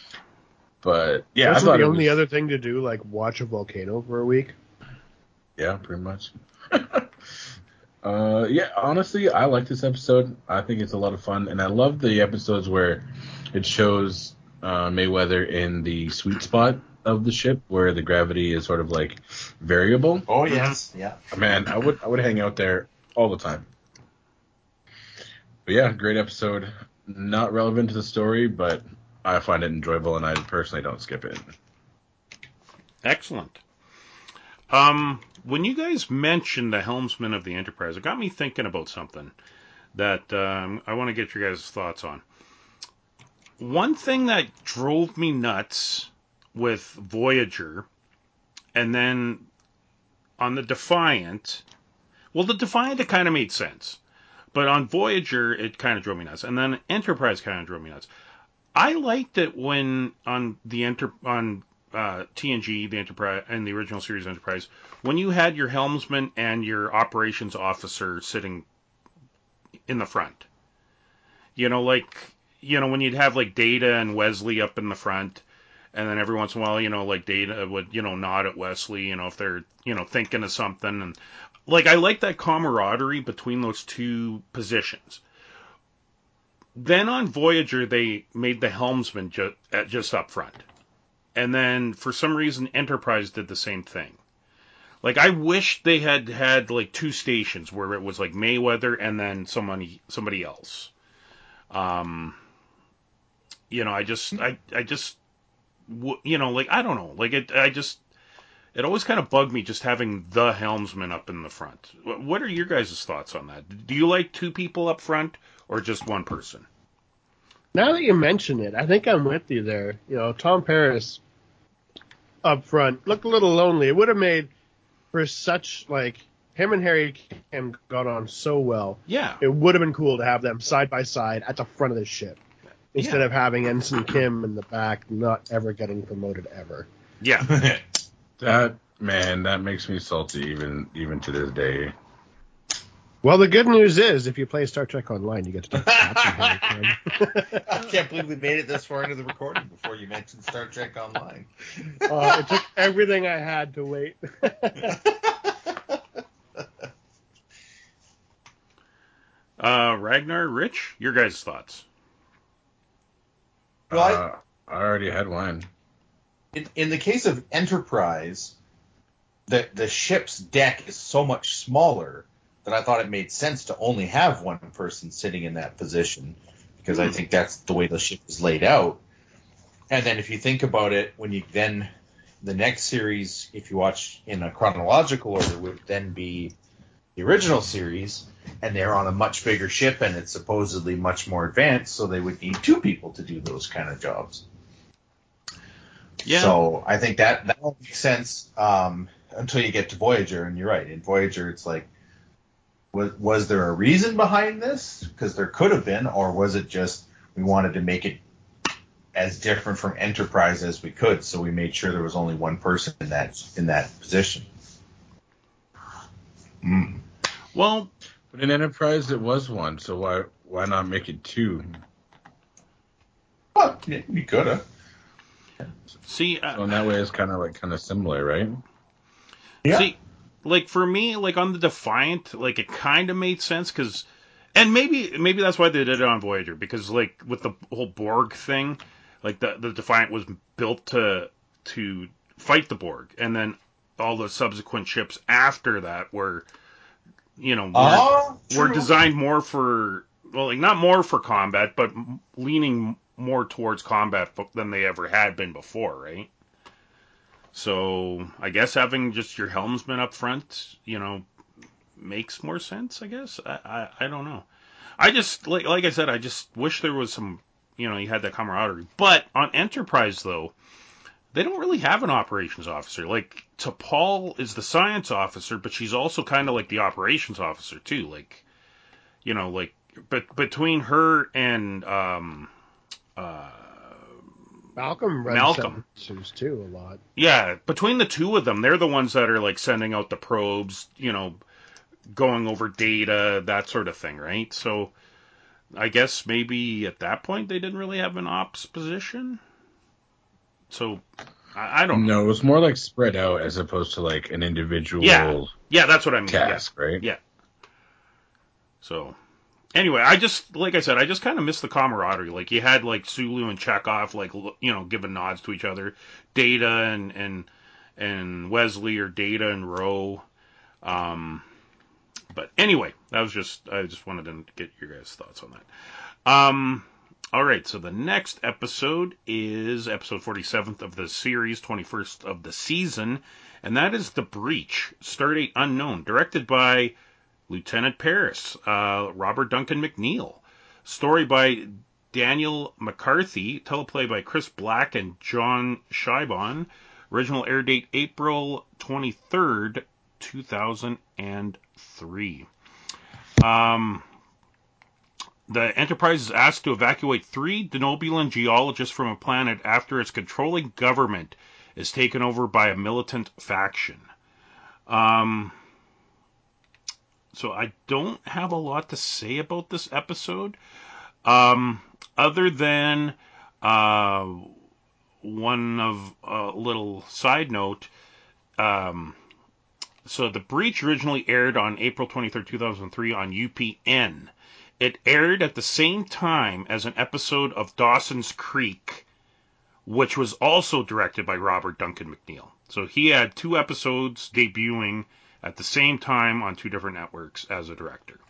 But yeah, that's the only other thing to do, like watch a volcano for a week. Yeah, pretty much. Yeah, honestly, I like this episode. I think it's a lot of fun, and I love the episodes where it shows Mayweather in the sweet spot of the ship, where the gravity is sort of like variable. Oh yes, yeah. Man, I would hang out there all the time. But yeah, great episode. Not relevant to the story, but I find it enjoyable, and I personally don't skip it. Excellent. When you guys mentioned the helmsman of the Enterprise, it got me thinking about something that I want to get your guys' thoughts on. One thing that drove me nuts with Voyager, and then on the Defiant, well, the Defiant, it kind of made sense. But on Voyager, it kind of drove me nuts. And then Enterprise kind of drove me nuts. I liked it when on TNG, the Enterprise, and the original series Enterprise, when you had your helmsman and your operations officer sitting in the front. You know, like, you know, when you'd have, like, Data and Wesley up in the front, and then every once in a while, you know, like, Data would, you know, nod at Wesley, you know, if they're, you know, thinking of something. And, like, I like that camaraderie between those two positions. Then on Voyager, they made the helmsman just up front. And then, for some reason, Enterprise did the same thing. Like, I wish they had had, like, two stations where it was, like, Mayweather and then somebody else. You know, it always kind of bugged me just having the helmsman up in the front. What are your guys' thoughts on that? Do you like two people up front or just one person? Now that you mention it, I think I'm with you there. You know, Tom Paris up front looked a little lonely. It would have made for such, like, him and Harry Kim got on so well. Yeah. It would have been cool to have them side by side at the front of the ship instead of having Ensign Kim in the back, not ever getting promoted ever. Yeah. That makes me salty even to this day. Well, the good news is, if you play Star Trek Online, you get to talk about Harry Kim. I can't believe we made it this far into the recording before you mentioned Star Trek Online. It took everything I had to wait. Ragnar, Rich, your guys' thoughts? Well, I already had one. In the case of Enterprise, the ship's deck is so much smaller that I thought it made sense to only have one person sitting in that position, because I think that's the way the ship is laid out. And then if you think about it, when you then, the next series, if you watch in a chronological order, would then be the original series, and they're on a much bigger ship and it's supposedly much more advanced, so they would need two people to do those kind of jobs. Yeah. So I think that all makes sense until you get to Voyager, and you're right. In Voyager, it's like, was there a reason behind this? Because there could have been, or was it just we wanted to make it as different from Enterprise as we could, so we made sure there was only one person in that position. Mm. Well, but in Enterprise it was one, so why not make it two? Well, we could have. See, so in that way it's kind of similar, right? Yeah. See, like for me, like on the Defiant, like it kind of made sense because. And maybe that's why they did it on Voyager, because like with the whole Borg thing, like the Defiant was built to fight the Borg, and then all the subsequent ships after that were, you know, were designed more for, well, like not more for combat, but leaning more towards combat than they ever had been before, right? So I guess having just your helmsman up front, you know, makes more sense, I guess. I don't know. I just, like I said, I just wish there was some, you know, you had that camaraderie. But on Enterprise, though, they don't really have an operations officer. Like, T'Pol is the science officer, but she's also kind of like the operations officer, too. Like, you know, like, but between her and, Malcolm runs too a lot. Yeah, between the two of them, they're the ones that are, like, sending out the probes, you know, going over data, that sort of thing, right? So I guess maybe at that point they didn't really have an ops position. So I don't know. No, it was more like spread out as opposed to like an individual yeah, that's what I mean. Task, yeah. Right? Yeah. So anyway, I just, like I said, I just kind of miss the camaraderie. Like you had like Sulu and Chekhov, like, you know, giving nods to each other. Data and Wesley, or Data and Roe. But anyway, that was I just wanted to get your guys' thoughts on that. All right, so the next episode is episode 47th of the series, 21st of the season, and that is The Breach, Stardate Unknown, directed by Lieutenant Paris, Robert Duncan McNeil, story by Daniel McCarthy, teleplay by Chris Black and John Shiban, original air date April 23rd, 2003. The Enterprise is asked to evacuate 3 Denobulan geologists from a planet after its controlling government is taken over by a militant faction. So I don't have a lot to say about this episode, other than one of a little side note. So The Breach originally aired on April 23, 2003 on UPN. It aired at the same time as an episode of Dawson's Creek, which was also directed by Robert Duncan McNeil. So he had 2 episodes debuting at the same time on 2 different networks as a director.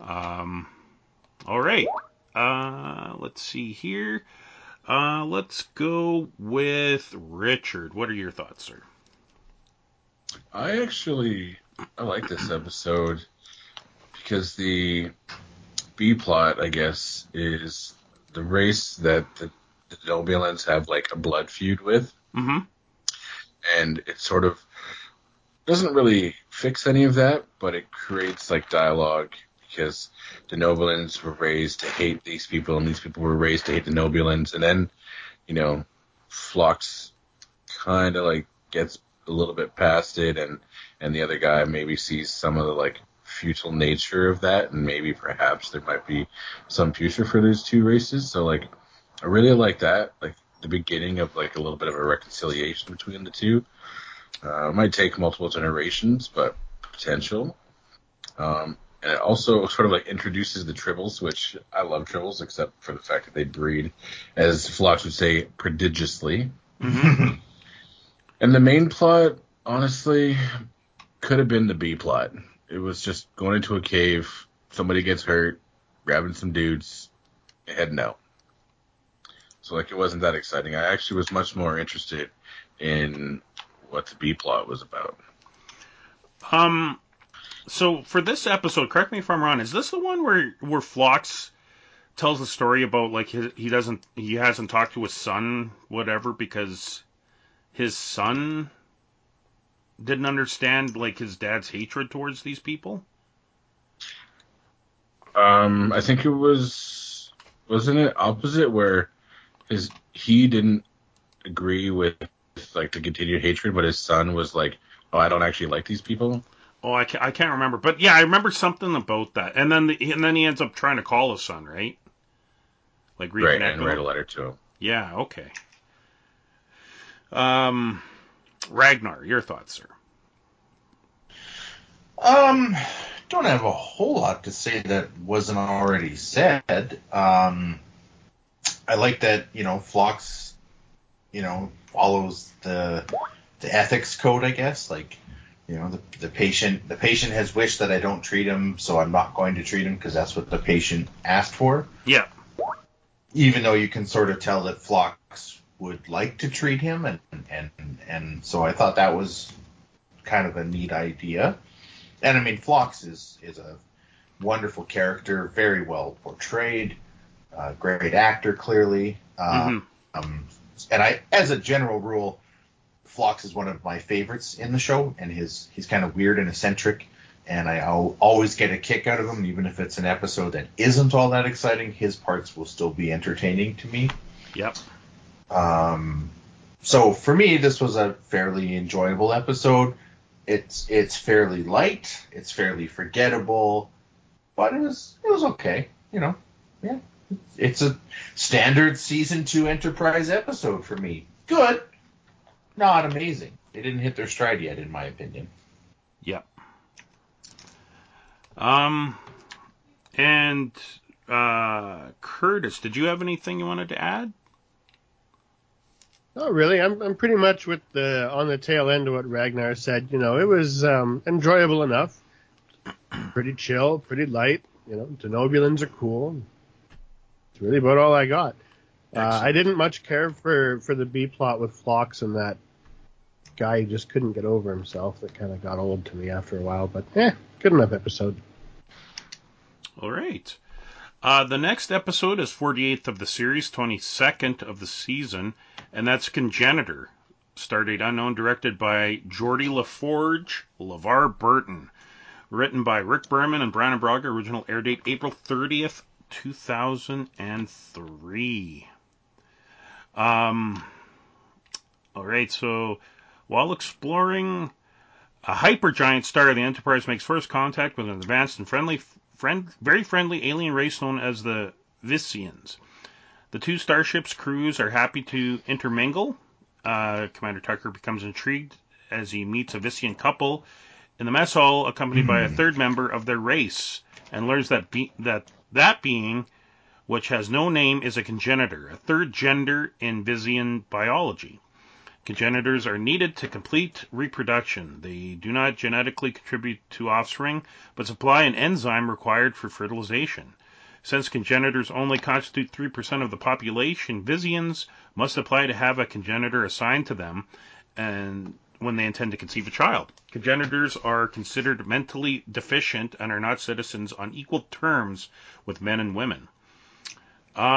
All right. Let's see here. Let's go with Richard. What are your thoughts, sir? I like this episode because the B-plot, I guess, is the race that the Denobulans have, like, a blood feud with. Mm-hmm. And it sort of doesn't really fix any of that, but it creates, like, dialogue because the Denobulans were raised to hate these people, and these people were raised to hate the Denobulans. And then, you know, Phlox kind of, like, gets a little bit past it, and the other guy maybe sees some of the, like, futile nature of that, and maybe perhaps there might be some future for those two races. So, like, I really like that, like, the beginning of, like, a little bit of a reconciliation between the two. It might take multiple generations, but potential. And it also sort of, like, introduces the Tribbles, which I love Tribbles, except for the fact that they breed, as Phlox would say, prodigiously. Mm-hmm. And the main plot, honestly, could have been the B-plot. It was just going into a cave, somebody gets hurt, grabbing some dudes, heading out. So, like, it wasn't that exciting. I actually was much more interested in what the B-plot was about. So for this episode, correct me if I'm wrong, is this the one where Phlox tells the story about like he hasn't talked to his son, whatever, because his son didn't understand like his dad's hatred towards these people? I think it was, wasn't it opposite where he didn't agree with like the continued hatred, but his son was like, oh, I don't actually like these people. Oh, I can't remember, but yeah, I remember something about that. And then he ends up trying to call his son, right? Like reconnect, right, and write a letter to him. Yeah, okay. Ragnar, your thoughts, sir? Don't have a whole lot to say that wasn't already said. I like that, you know, Phlox, you know, follows the ethics code, I guess. Like, you know, the patient has wished that I don't treat him, so I'm not going to treat him because that's what the patient asked for. Yeah. Even though you can sort of tell that Phlox would like to treat him, and so I thought that was kind of a neat idea. And I mean, Phlox is a wonderful character, very well portrayed, great actor, clearly. And I, as a general rule, Phlox is one of my favorites in the show, and he's kind of weird and eccentric, and I'll always get a kick out of him, even if it's an episode that isn't all that exciting. His parts will still be entertaining to me. Yep. So for me, this was a fairly enjoyable episode. It's fairly light, it's fairly forgettable, but it was okay, you know. Yeah, it's a standard season 2 Enterprise episode for me. Good, not amazing. They didn't hit their stride yet, in my opinion. Yep. And Curtis, did you have anything you wanted to add? Not really. I'm pretty much with on the tail end of what Ragnar said. You know, it was enjoyable enough. Pretty chill, pretty light. You know, Denobulans are cool. It's really about all I got. I didn't much care for the B-plot with Phlox and that guy who just couldn't get over himself. That kind of got old to me after a while, but good enough episode. All right. The next episode is 48th of the series, 22nd of the season. And that's Congenitor, stardate unknown, directed by Geordie LaForge, LeVar Burton. Written by Rick Berman and Brandon Braga, original air date April 30th, 2003. Alright, so while exploring a hypergiant star, the Enterprise makes first contact with an advanced and very friendly alien race known as the Visians. The two starship's crews are happy to intermingle. Commander Tucker becomes intrigued as he meets a Visian couple in the mess hall, accompanied by a third member of their race, and learns that that being, which has no name, is a congenitor, a third gender in Visian biology. Congenitors are needed to complete reproduction. They do not genetically contribute to offspring, but supply an enzyme required for fertilization. Since congenitors only constitute 3% of the population, Visians must apply to have a congenitor assigned to them and when they intend to conceive a child. Congenitors are considered mentally deficient and are not citizens on equal terms with men and women. All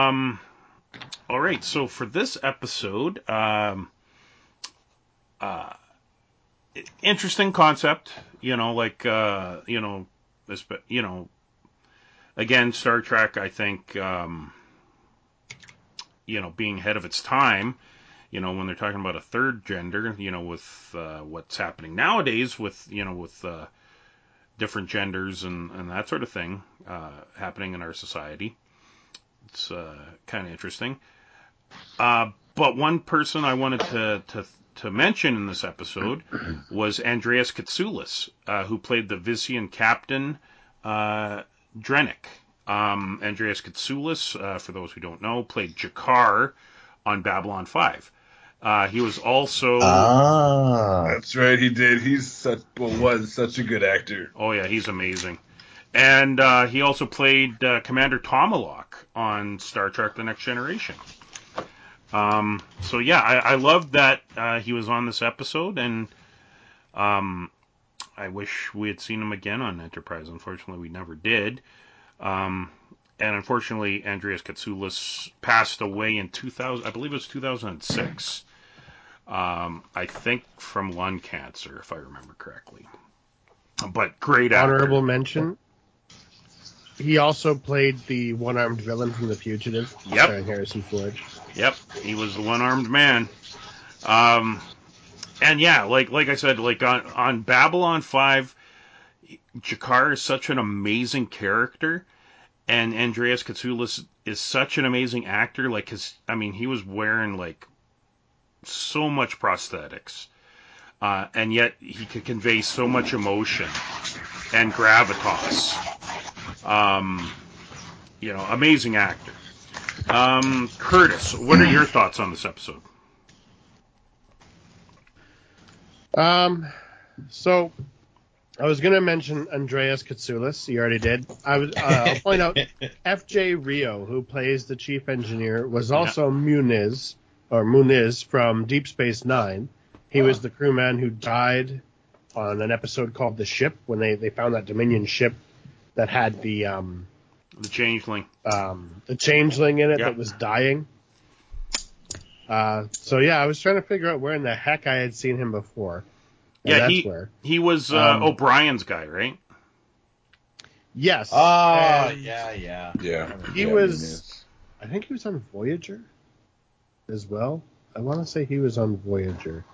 right, so for this episode, interesting concept, you know, like, you know, again, Star Trek, I think, you know, being ahead of its time, you know, when they're talking about a third gender, you know, with what's happening nowadays with, you know, with different genders and that sort of thing happening in our society. It's kind of interesting. But one person I wanted to mention in this episode was Andreas Katsulas, who played the Visian captain, Drennick. Andreas Katsulas, for those who don't know, played Jakar on Babylon 5. He was also... That's right, he did. He was such a good actor. Oh, yeah, he's amazing. And he also played Commander Tomalak on Star Trek The Next Generation. So, yeah, I loved that he was on this episode, and I wish we had seen him again on Enterprise. Unfortunately, we never did. And unfortunately, Andreas Katsulas passed away in 2000. I believe it was 2006. I think from lung cancer, if I remember correctly. But great actor. Honorable mention. He also played the one-armed villain from The Fugitive. Yep. Starring Harrison Ford. Yep. He was the one-armed man. And yeah, like I said, like on Babylon 5, Jakar is such an amazing character, and Andreas Katsulas is such an amazing actor. Like he was wearing like so much prosthetics, and yet he could convey so much emotion and gravitas. Amazing actor. Curtis, what are your thoughts on this episode? So I was going to mention Andreas Katsulas. You already did. I'll point out FJ Rio, who plays the chief engineer, was also Muniz from Deep Space Nine. He was the crewman who died on an episode called The Ship when they found that Dominion ship that had the changeling, in it that was dying. I was trying to figure out where in the heck I had seen him before. Yeah, that's he was O'Brien's guy, right? Yes. Yeah. I think he was on Voyager as well. I want to say he was on Voyager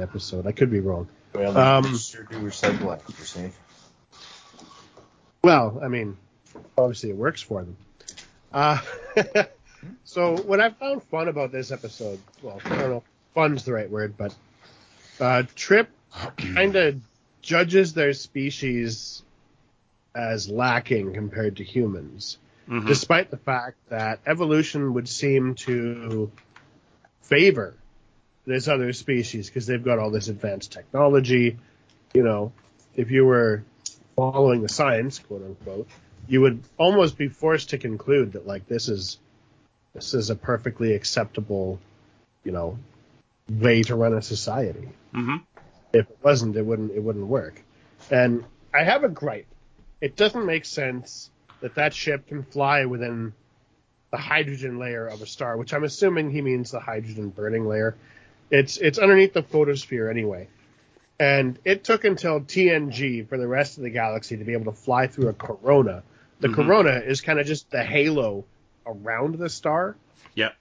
episode. I could be wrong. Well, sure do recycle after you're safe. Well, I mean, obviously it works for them. So what I found fun about this episode, well, I don't know, fun's the right word, but Trip kind of judges their species as lacking compared to humans, despite the fact that evolution would seem to favor this other species because they've got all this advanced technology. You know, if you were following the science, quote unquote, you would almost be forced to conclude that like this is a perfectly acceptable, way to run a society. Mm-hmm. If it wasn't, it wouldn't work. And I have a gripe. It doesn't make sense that ship can fly within the hydrogen layer of a star, which I'm assuming he means the hydrogen burning layer. It's underneath the photosphere anyway. And it took until TNG for the rest of the galaxy to be able to fly through a corona. The corona is kind of just the halo around the star. Yep.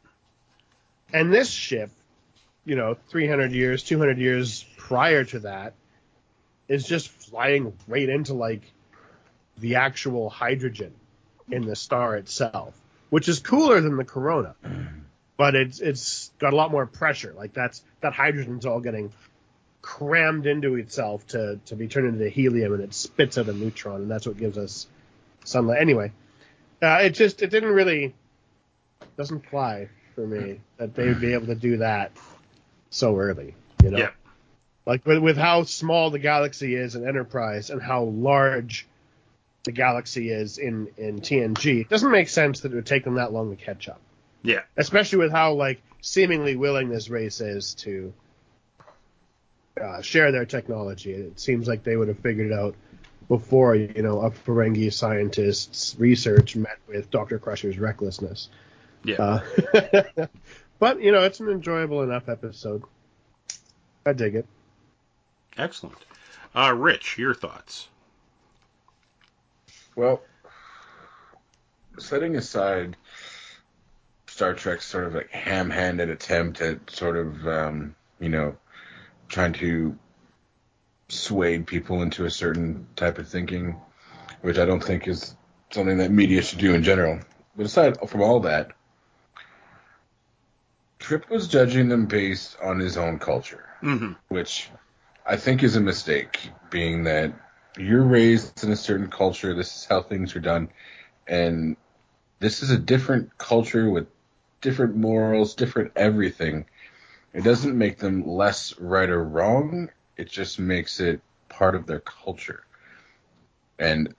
And this ship, 300 years, 200 years prior to that, is just flying right into the actual hydrogen in the star itself, which is cooler than the corona, but it's got a lot more pressure. That hydrogen's all getting crammed into itself to be turned into helium, and it spits out a neutron, and that's what gives us sunlight. Anyway. It didn't really, doesn't fly for me that they would be able to do that so early, Yeah. With how small the galaxy is in Enterprise and how large the galaxy is in TNG, it doesn't make sense that it would take them that long to catch up. Yeah. Especially with how, seemingly willing this race is to share their technology. It seems like they would have figured it out before, a Ferengi scientist's research met with Dr. Crusher's recklessness. Yeah. But, it's an enjoyable enough episode. I dig it. Excellent. Rich, your thoughts? Well, setting aside Star Trek's sort of ham-handed attempt at sort of, trying to swayed people into a certain type of thinking, which I don't think is something that media should do in general. But aside from all that, Trip was judging them based on his own culture, which I think is a mistake, being that you're raised in a certain culture, this is how things are done, and this is a different culture with different morals, different everything. It doesn't make them less right or wrong. It just makes it part of their culture. And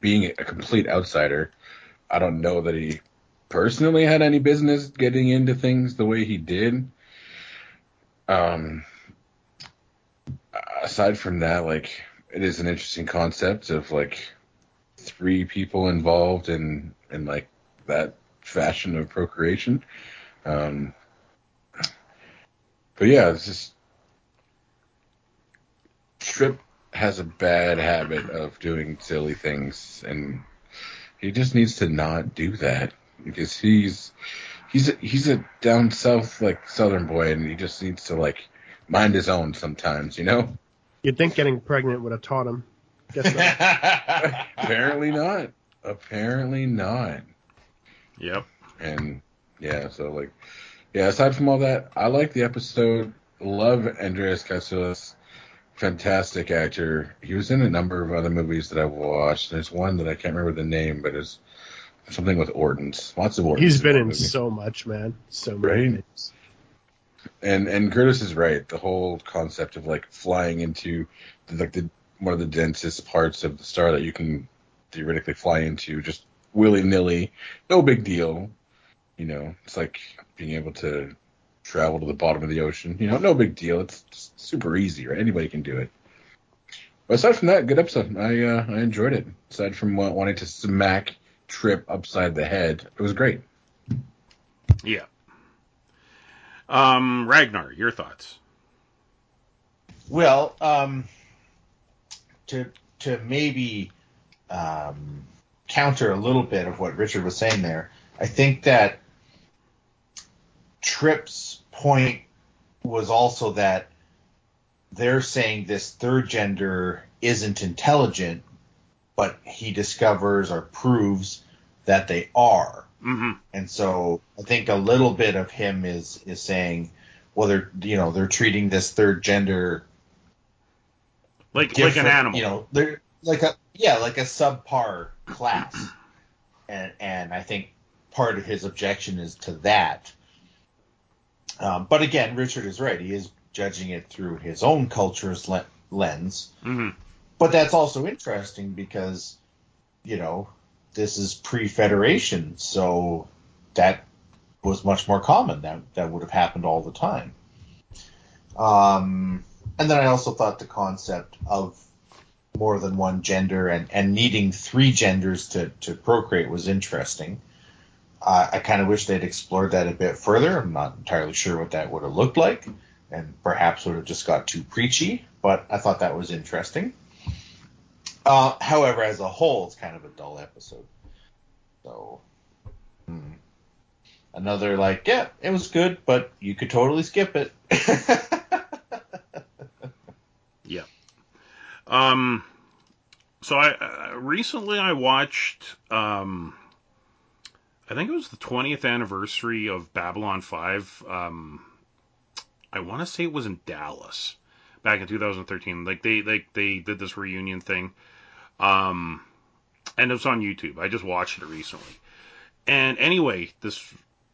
being a complete outsider, I don't know that he personally had any business getting into things the way he did. aside from that, like, it is an interesting concept of, like, three people involved in like, that fashion of procreation. But, yeah, it's just... Strip has a bad habit of doing silly things, and he just needs to not do that, because he's a down south, like, southern boy, and he just needs to, like, mind his own sometimes, you know? You'd think getting pregnant would have taught him. Guess not. Apparently not. Apparently not. Yep. And, yeah, so, like, yeah, aside from all that, I like the episode. Love Andreas Katsulas. Fantastic actor. He was in a number of other movies that I watched. There's one that I can't remember the name, but it's something with Orton's. Lots of Orton's. He's been in so much, man. So many movies. And Curtis is right. The whole concept of, like, flying into the one of the densest parts of the star that you can theoretically fly into, just willy-nilly, no big deal. You know, it's like being able to travel to the bottom of the ocean. You know, no big deal. It's just super easy, right? Anybody can do it. But aside from that, good episode. I enjoyed it. Aside from wanting to smack Trip upside the head, it was great. Yeah. Ragnar, your thoughts? Well, to maybe counter a little bit of what Richard was saying there, I think that Tripp's point was also that they're saying this third gender isn't intelligent, but he discovers or proves that they are. Mm-hmm. And so I think a little bit of him is saying, well, they're treating this third gender like an animal, you know, they're like a subpar class, and I think part of his objection is to that. But again, Richard is right. He is judging it through his own culture's lens. Mm-hmm. But that's also interesting because, you know, this is pre-Federation, so that was much more common. That would have happened all the time. And then I also thought the concept of more than one gender and needing three genders to procreate was interesting. I kind of wish they'd explored that a bit further. I'm not entirely sure what that would have looked like, and perhaps would have just got too preachy, but I thought that was interesting. However, as a whole, it's kind of a dull episode. So, another it was good, but you could totally skip it. Yeah. So I recently I watched... I think it was the 20th anniversary of Babylon 5. I want to say it was in Dallas back in 2013. Like they did this reunion thing, and it was on YouTube. I just watched it recently. And anyway, this,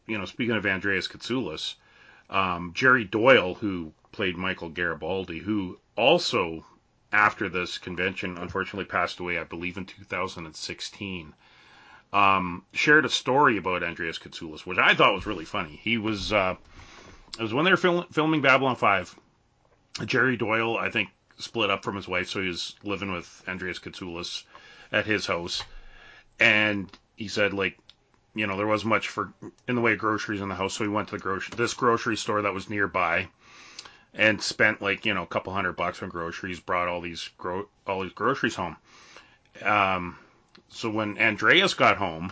you know, speaking of Andreas Katsulas, Jerry Doyle, who played Michael Garibaldi, who also after this convention unfortunately passed away, I believe in 2016. Shared a story about Andreas Katsulas, which I thought was really funny. He was, it was when they were filming Babylon 5, Jerry Doyle, I think, split up from his wife, so he was living with Andreas Katsulas at his house, and he said, like, you know, there wasn't much in the way of groceries in the house, so he went to this grocery store that was nearby, and spent, like, you know, a couple $100 on groceries, brought all these groceries home. So when Andreas got home,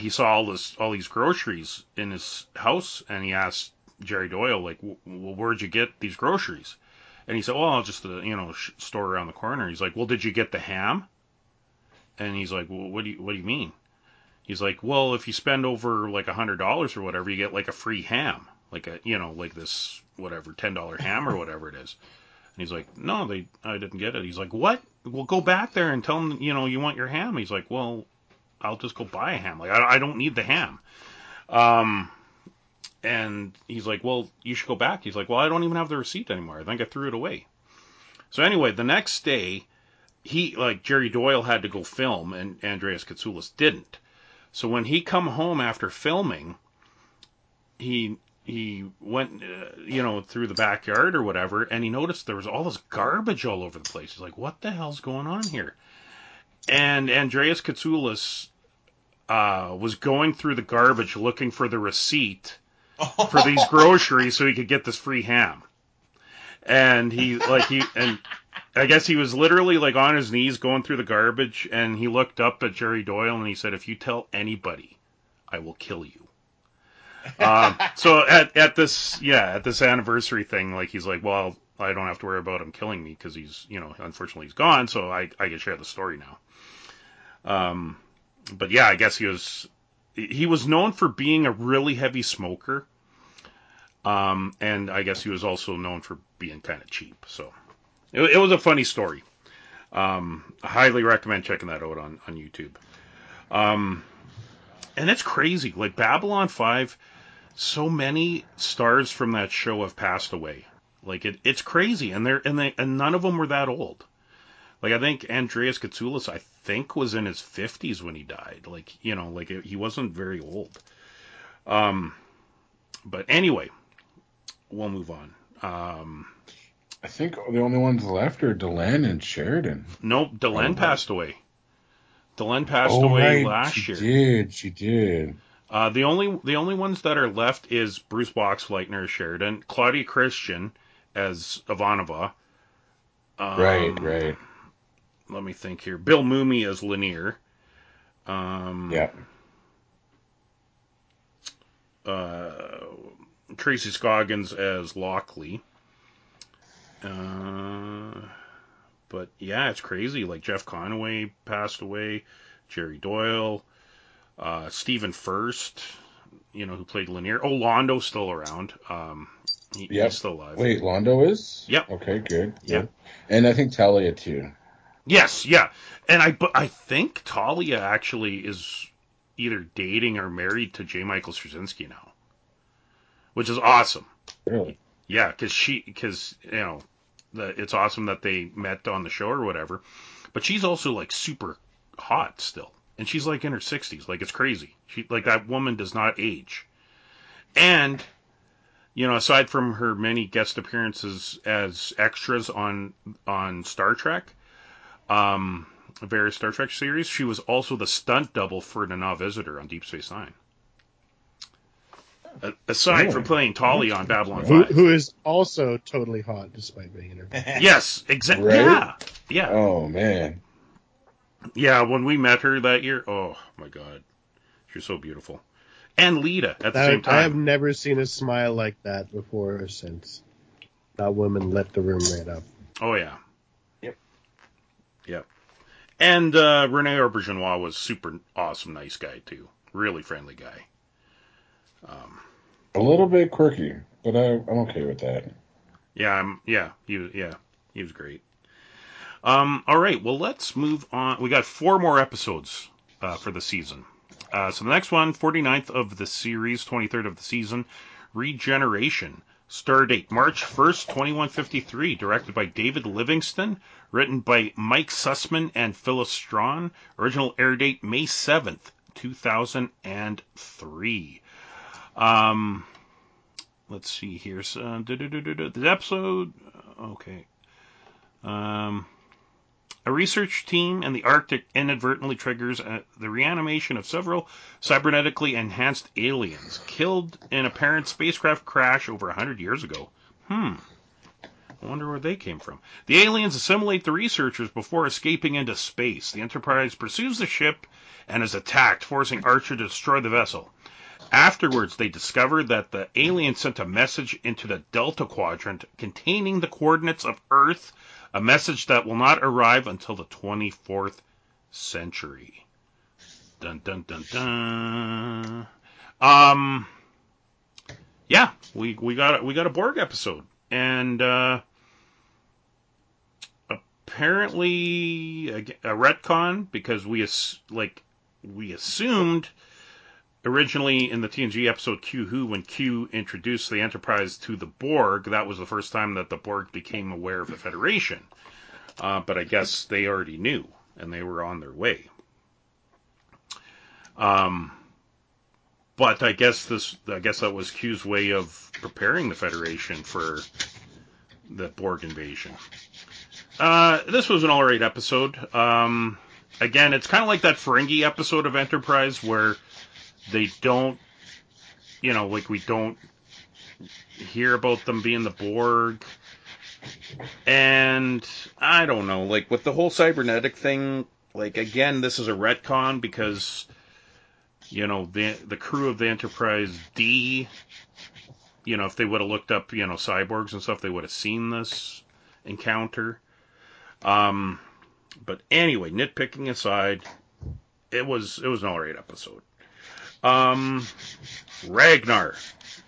he saw all these groceries in his house, and he asked Jerry Doyle, like, well, where'd you get these groceries? And he said, well, just the, you know, store around the corner. He's like, well, did you get the ham? And he's like, well, what do you mean? He's like, well, if you spend over, like, $100 or whatever, you get, like, a free ham. Like, a, you know, like this, whatever, $10 ham or whatever it is. And he's like, no, I didn't get it. He's like, what? Well, go back there and tell them, you know, you want your ham. He's like, well, I'll just go buy a ham. Like, I don't need the ham. And he's like, well, you should go back. He's like, well, I don't even have the receipt anymore. I think I threw it away. So anyway, the next day, Jerry Doyle had to go film, and Andreas Katsulas didn't. So when he come home after filming, he he went, through the backyard or whatever, and he noticed there was all this garbage all over the place. He's like, what the hell's going on here? And Andreas Katsulas was going through the garbage looking for the receipt for these groceries so he could get this free ham. And I guess he was literally like on his knees going through the garbage, and he looked up at Jerry Doyle and he said, if you tell anybody, I will kill you. So at this anniversary thing, like, he's like, well, I don't have to worry about him killing me, 'cause he's, unfortunately he's gone. So I can share the story now. But yeah, I guess he was known for being a really heavy smoker. And I guess he was also known for being kind of cheap. So it was a funny story. I highly recommend checking that out on YouTube. And it's crazy. Like, Babylon 5, so many stars from that show have passed away. Like, it's crazy. And and none of them were that old. Like, I think Andreas Katsulas, was in his 50s when he died. Like, he wasn't very old. But anyway, we'll move on. I think the only ones left are Delenn and Sheridan. Nope, Delenn passed away. Delenn passed away last year. She did. The only ones that are left is Bruce Boxleitner as Sheridan, Claudia Christian as Ivanova. Right. Let me think here. Bill Mumy as Lanier. Yeah. Tracy Scoggins as Lockley. But yeah, it's crazy. Like, Jeff Conaway passed away, Jerry Doyle, Stephen First, who played Lanier. Oh, Londo's still around. He's still alive. Wait, Londo is? Yep. Okay, good. Yep. And I think Talia too. Yes, yeah. And I think Talia actually is either dating or married to J. Michael Straczynski now, which is awesome. Really? Yeah, because it's awesome that they met on the show or whatever, but she's also like super hot still, and she's like in her 60s. Like, it's crazy. She, like, that woman does not age. And aside from her many guest appearances as extras on Star Trek, various Star Trek series, she was also the stunt double for Nana Visitor on Deep Space Nine. Aside from playing Tali on Babylon 5. Who is also totally hot despite being interviewed. Yes, exactly. Right? Yeah. Oh, man. Yeah, when we met her that year, oh, my God. She was so beautiful. And Lita at the same time. I have never seen a smile like that before or since. That woman lit the room right up. Oh, yeah. Yep. And Rene Auberjonois was super awesome, nice guy, too. Really friendly guy. A little bit quirky, but I'm okay with that. Yeah, he was great. All right, well, let's move on. We got 4 more episodes for the season. So the next one, 49th of the series, 23rd of the season, Regeneration. Stardate March 1st, 2153. Directed by David Livingston. Written by Mike Sussman and Phyllis Strawn. Original air date May 7th, 2003. Let's see here. So, the episode. Okay. A research team in the Arctic inadvertently triggers the reanimation of several cybernetically enhanced aliens killed in a parent spacecraft crash over 100 years ago. I wonder where they came from. The aliens assimilate the researchers before escaping into space. The Enterprise pursues the ship and is attacked, forcing Archer to destroy the vessel. Afterwards, they discover that the alien sent a message into the Delta Quadrant containing the coordinates of Earth, a message that will not arrive until the 24th century. Dun, dun, dun, dun. Yeah, we got a Borg episode. And apparently a retcon, because we assumed... Originally, in the TNG episode Q Who, when Q introduced the Enterprise to the Borg, that was the first time that the Borg became aware of the Federation. But I guess they already knew, and they were on their way. But I guess that was Q's way of preparing the Federation for the Borg invasion. This was an alright episode. Again, it's kind of like that Ferengi episode of Enterprise where they don't, we don't hear about them being the Borg. And I don't know, with the whole cybernetic thing, again, this is a retcon because, the crew of the Enterprise D, if they would have looked up, cyborgs and stuff, they would have seen this encounter. But anyway, nitpicking aside, it was an alright episode. Ragnar,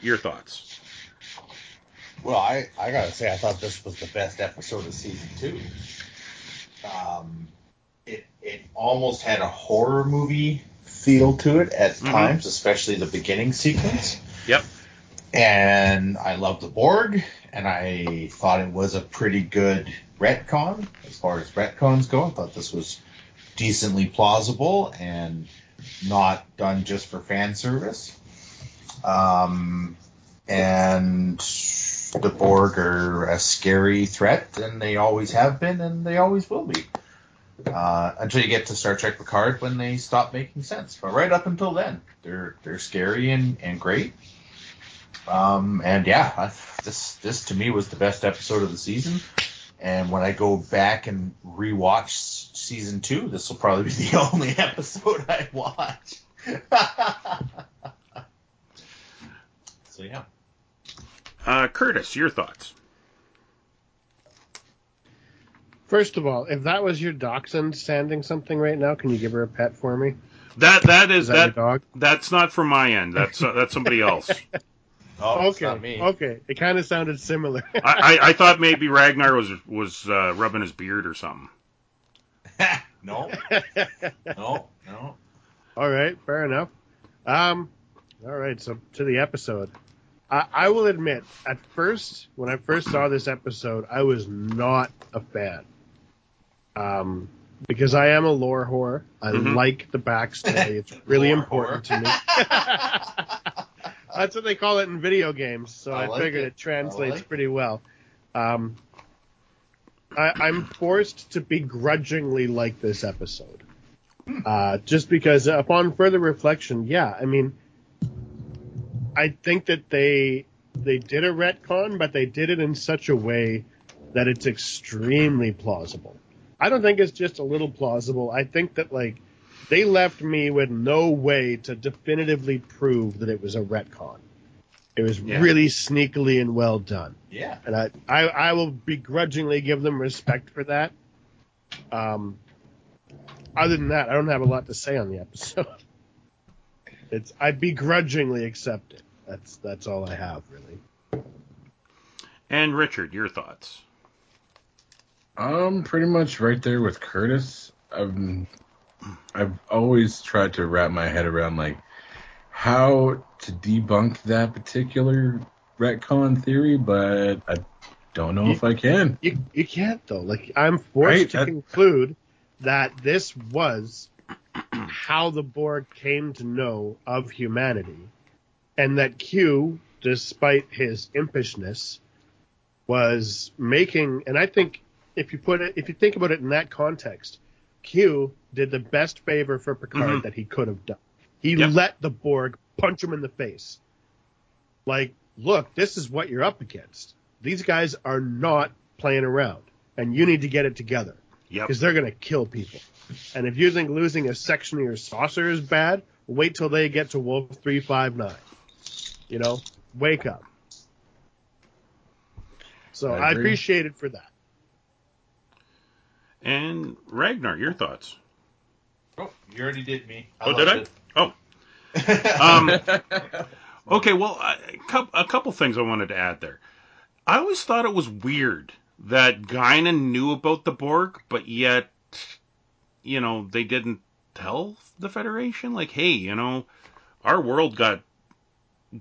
your thoughts? Well, I gotta say, I thought this was the best episode of season 2. It almost had a horror movie feel to it at times, especially the beginning sequence. Yep. And I loved the Borg, and I thought it was a pretty good retcon. As far as retcons go, I thought this was decently plausible and not done just for fan service. And the Borg are a scary threat, and they always have been, and they always will be. Until you get to Star Trek Picard when they stop making sense. But right up until then, they're scary and great. And yeah, this to me was the best episode of the season. And when I go back and rewatch season 2, this will probably be the only episode I watch. So yeah. Curtis, your thoughts? First of all, if that was your dachshund sanding something right now, can you give her a pet for me? Is that your dog? That's not from my end. That's somebody else. Oh, okay. Not me. Okay. It kind of sounded similar. I thought maybe Ragnar was rubbing his beard or something. No. All right. Fair enough. All right. So to the episode, I will admit, at first, when I first saw this episode, I was not a fan. Because I am a lore whore. I like the backstory. It's really important to me. That's what they call it in video games, so I figured it translates pretty well. I'm forced to begrudgingly like this episode. Just because, upon further reflection, I think that they did a retcon, but they did it in such a way that it's extremely plausible. I don't think it's just a little plausible. I think that, they left me with no way to definitively prove that it was a retcon. It was really sneakily and well done. Yeah. And I will begrudgingly give them respect for that. Other than that, I don't have a lot to say on the episode. I begrudgingly accept it. That's all I have, really. And Richard, your thoughts? Pretty much right there with Curtis. I've always tried to wrap my head around, how to debunk that particular retcon theory, but I don't know if I can. You can't, though. I'm forced to conclude that this was how the Borg came to know of humanity, and that Q, despite his impishness, was making, and I think if you think about it in that context, Q did the best favor for Picard that he could have done. He let the Borg punch him in the face. Look, this is what you're up against. These guys are not playing around, and you need to get it together. Yep. Because they're going to kill people. And if you think losing a section of your saucer is bad, wait till they get to Wolf 359. Wake up. So I appreciate it for that. And Ragnar, your thoughts? Oh, you already did me. Did I? Okay, well, a couple things I wanted to add there. I always thought it was weird that Guinan knew about the Borg, but yet, they didn't tell the Federation. Hey, our world got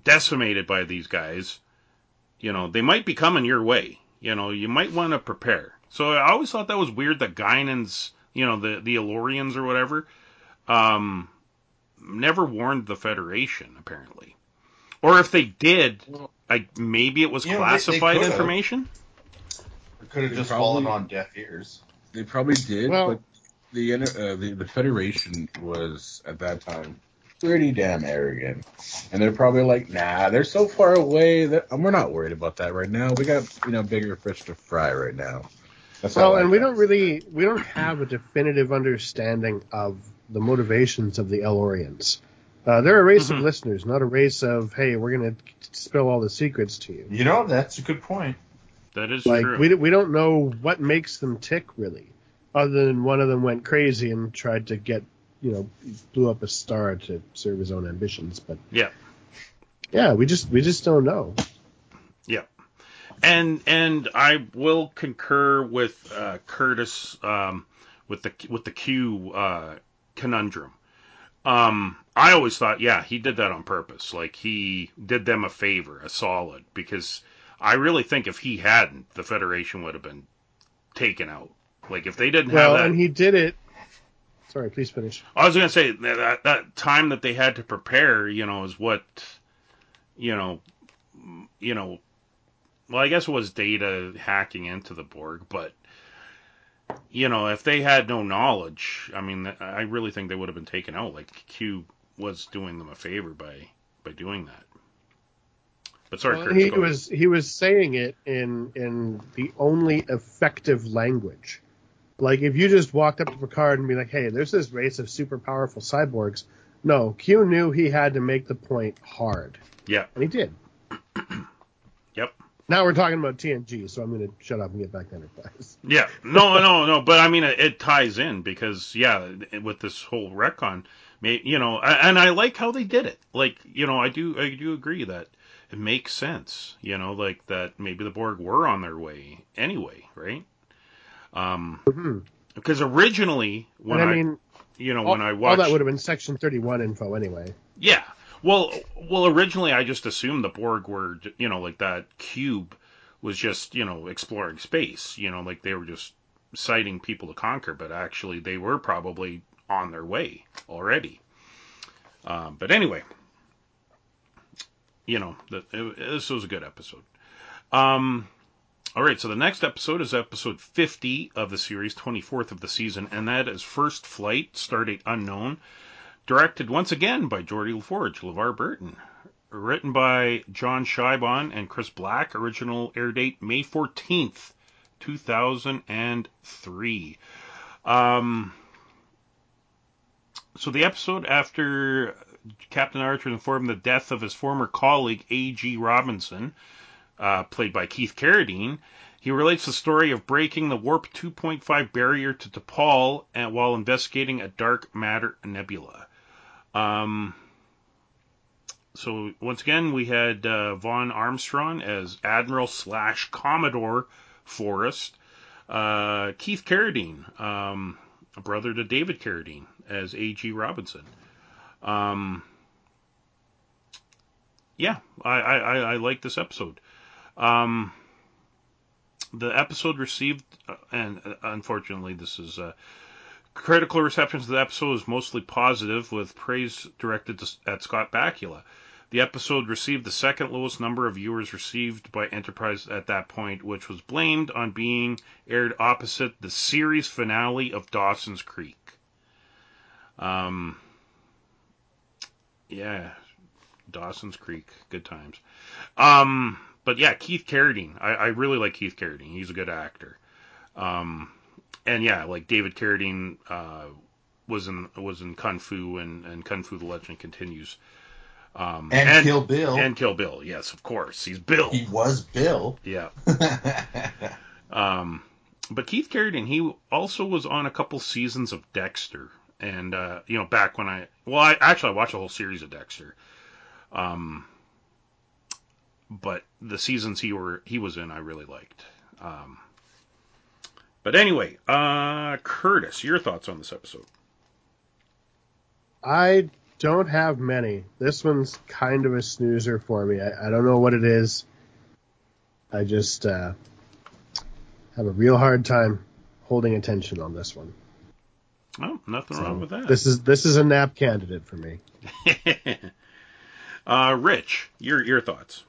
decimated by these guys. They might be coming your way. You might want to prepare. So I always thought that was weird that Guinan's, the Andorians or whatever, never warned the Federation, apparently. Or if they did, maybe it was classified information? It could have just fallen on deaf ears. They probably did, but the Federation was, at that time, pretty damn arrogant. And they're probably like, nah, they're so far away that we're not worried about that right now. We got, bigger fish to fry right now. We don't have a definitive understanding of the motivations of the Elorians. They're a race of listeners, not a race of, hey, we're going to spill all the secrets to you. You know, that's a good point. That is true. We don't know what makes them tick, really, other than one of them went crazy and tried to get, blew up a star to serve his own ambitions. But yeah, we just don't know. Yeah. And I will concur with Curtis with the Q conundrum. I always thought, he did that on purpose. Like, he did them a favor, a solid, because I really think if he hadn't, the Federation would have been taken out. Like, if they didn't have that... Well, and he did it... Sorry, please finish. I was going to say, that time that they had to prepare, is what, well, I guess it was Data hacking into the Borg, but... if they had no knowledge, I mean, I really think they would have been taken out. Like, Q was doing them a favor by doing that. But sorry, Kurt, he was saying it in the only effective language. Like, if you just walked up to Picard and be like, hey, there's this race of super powerful cyborgs. No, Q knew he had to make the point hard. Yeah. And he did. Yep. Now we're talking about TNG, so I'm going to shut up and get back to Enterprise. Yeah, no, but I mean, it ties in because, with this whole retcon, and I like how they did it. Like, I do agree that it makes sense, like that maybe the Borg were on their way anyway, right? Because originally, when I watched... All that would have been Section 31 info anyway. Yeah. Well, originally I just assumed the Borg were, like that cube was just, exploring space, like they were just citing people to conquer, but actually they were probably on their way already. But anyway, this was a good episode. All right, so the next episode is episode 50 of the series, 24th of the season, and that is First Flight, Stardate Unknown. Directed once again by Geordie LaForge, LeVar Burton. Written by John Shiban and Chris Black. Original air date May 14th, 2003. So the episode, after Captain Archer informed the death of his former colleague A.G. Robinson, played by Keith Carradine, he relates the story of breaking the Warp 2.5 barrier to T'Pol while investigating a dark matter nebula. So once again, we had Vaughn Armstrong as Admiral / Commodore Forrest. Keith Carradine, a brother to David Carradine, as A.G. Robinson. I like this episode. The episode received, and unfortunately this is... critical reception to the episode is mostly positive, with praise directed at Scott Bakula. The episode received the second lowest number of viewers received by Enterprise at that point, which was blamed on being aired opposite the series finale of Dawson's Creek. Dawson's Creek, good times. But yeah, Keith Carradine. I really like Keith Carradine. He's a good actor. Like David Carradine was in Kung Fu and Kung Fu: The Legend Continues. And Kill Bill. And Kill Bill, yes, of course. He's Bill. He was Bill. Yeah. But Keith Carradine, he also was on a couple seasons of Dexter. And, back when I watched a whole series of Dexter. But the seasons he was in, I really liked. But anyway, Curtis, your thoughts on this episode? I don't have many. This one's kind of a snoozer for me. I don't know what it is. I just have a real hard time holding attention on this one. Oh, nothing wrong with that. This is a nap candidate for me. Rich, your thoughts.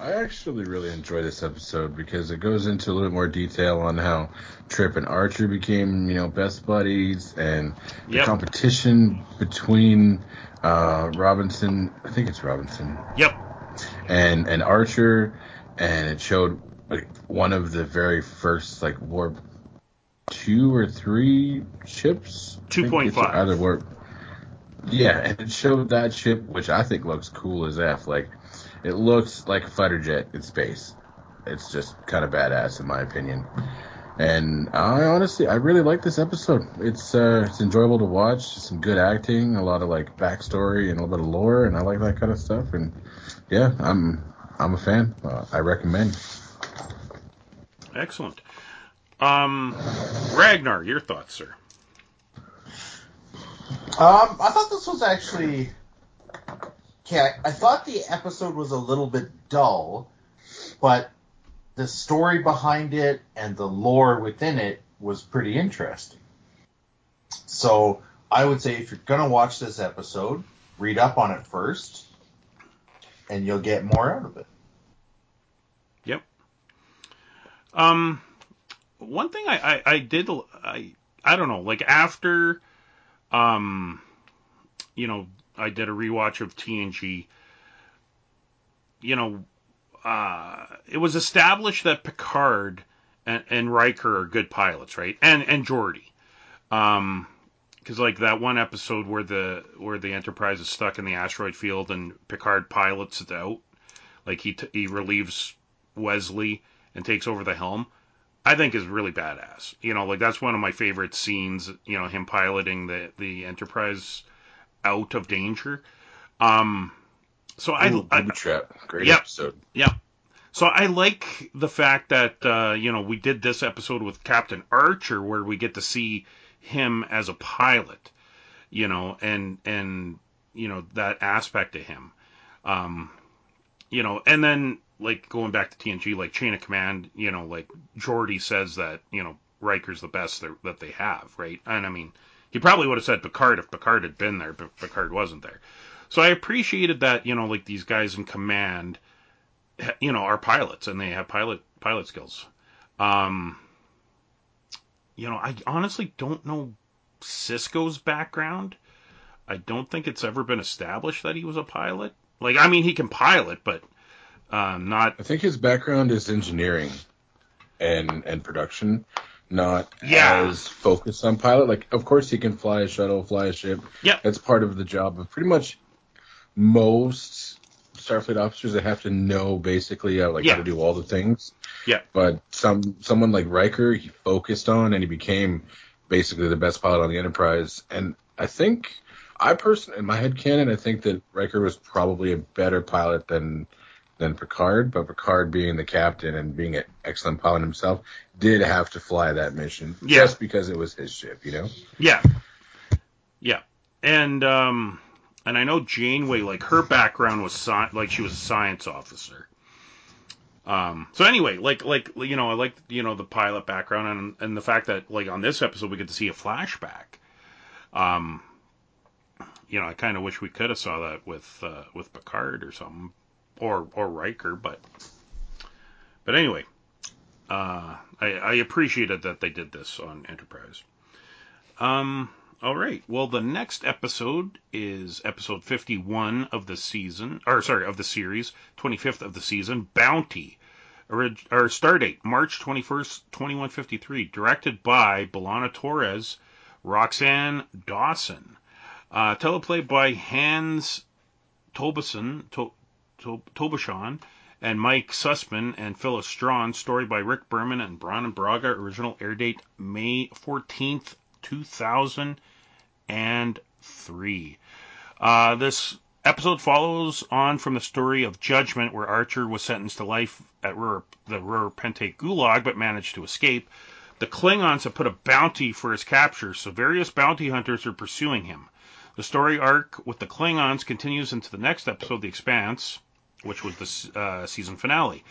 I actually really enjoy this episode because it goes into a little more detail on how Trip and Archer became, best buddies, and the competition between Robinson, I think it's Robinson. Yep. And Archer, and it showed one of the very first warp 2 or 3 ships. 2.5. Either warp. Yeah, and it showed that ship, which I think looks cool as F. It looks like a fighter jet in space. It's just kind of badass, in my opinion. And I really like this episode. It's enjoyable to watch. Some good acting, a lot of backstory and a little bit of lore, and I like that kind of stuff. And yeah, I'm a fan. I recommend. Excellent. Ragnar, your thoughts, sir? I thought this was actually. Okay, I thought the episode was a little bit dull, but the story behind it and the lore within it was pretty interesting. So I would say if you're going to watch this episode, read up on it first, and you'll get more out of it. Yep. One thing I don't know, after, I did a rewatch of TNG. It was established that Picard and Riker are good pilots, right? And Geordi, because that one episode where the Enterprise is stuck in the asteroid field and Picard pilots it out, he relieves Wesley and takes over the helm. I think is really badass. That's one of my favorite scenes. Him piloting the Enterprise out of danger. Booby Trap. Great episode. Yeah. So I like the fact that, we did this episode with Captain Archer where we get to see him as a pilot, and that aspect of him. And then, going back to TNG, Chain of Command, Geordi says that, Riker's the best that they have, right? And I mean, he probably would have said Picard if Picard had been there, but Picard wasn't there. So I appreciated that, these guys in command, are pilots and they have pilot skills. I honestly don't know Sisko's background. I don't think it's ever been established that he was a pilot. He can pilot, but not. I think his background is engineering and production. Not as focused on pilot. Of course he can fly a shuttle, fly a ship. Yeah. That's part of the job of pretty much most Starfleet officers that have to know basically how to do all the things. Yeah. But someone like Riker, he focused on and he became basically the best pilot on the Enterprise. And I think in my headcanon, I think that Riker was probably a better pilot than Picard, but Picard being the captain and being an excellent pilot himself did have to fly that mission just because it was his ship, Yeah. Yeah. And I know Janeway, her background was she was a science officer. So anyway, I like, the pilot background and the fact that on this episode we get to see a flashback. I kind of wish we could have saw that with Picard or something. Or Riker, but anyway, I appreciated that they did this on Enterprise. All right. Well, the next episode is episode 51 of the season, of the series, 25th of the season, Bounty. Stardate March 21st, 2153. Directed by Belana Torres, Roxanne Dawson. Teleplay by Hans Tobeson. Tobashan and Mike Sussman and Phyllis Strawn. Story by Rick Berman and Brandon Braga. Original air date May 14th, 2003. This episode follows on from the story of Judgment, where Archer was sentenced to life at the Rura Penthe Gulag, but managed to escape. The Klingons have put a bounty for his capture, so various bounty hunters are pursuing him. The story arc with the Klingons continues into the next episode, The Expanse, which was the season finale.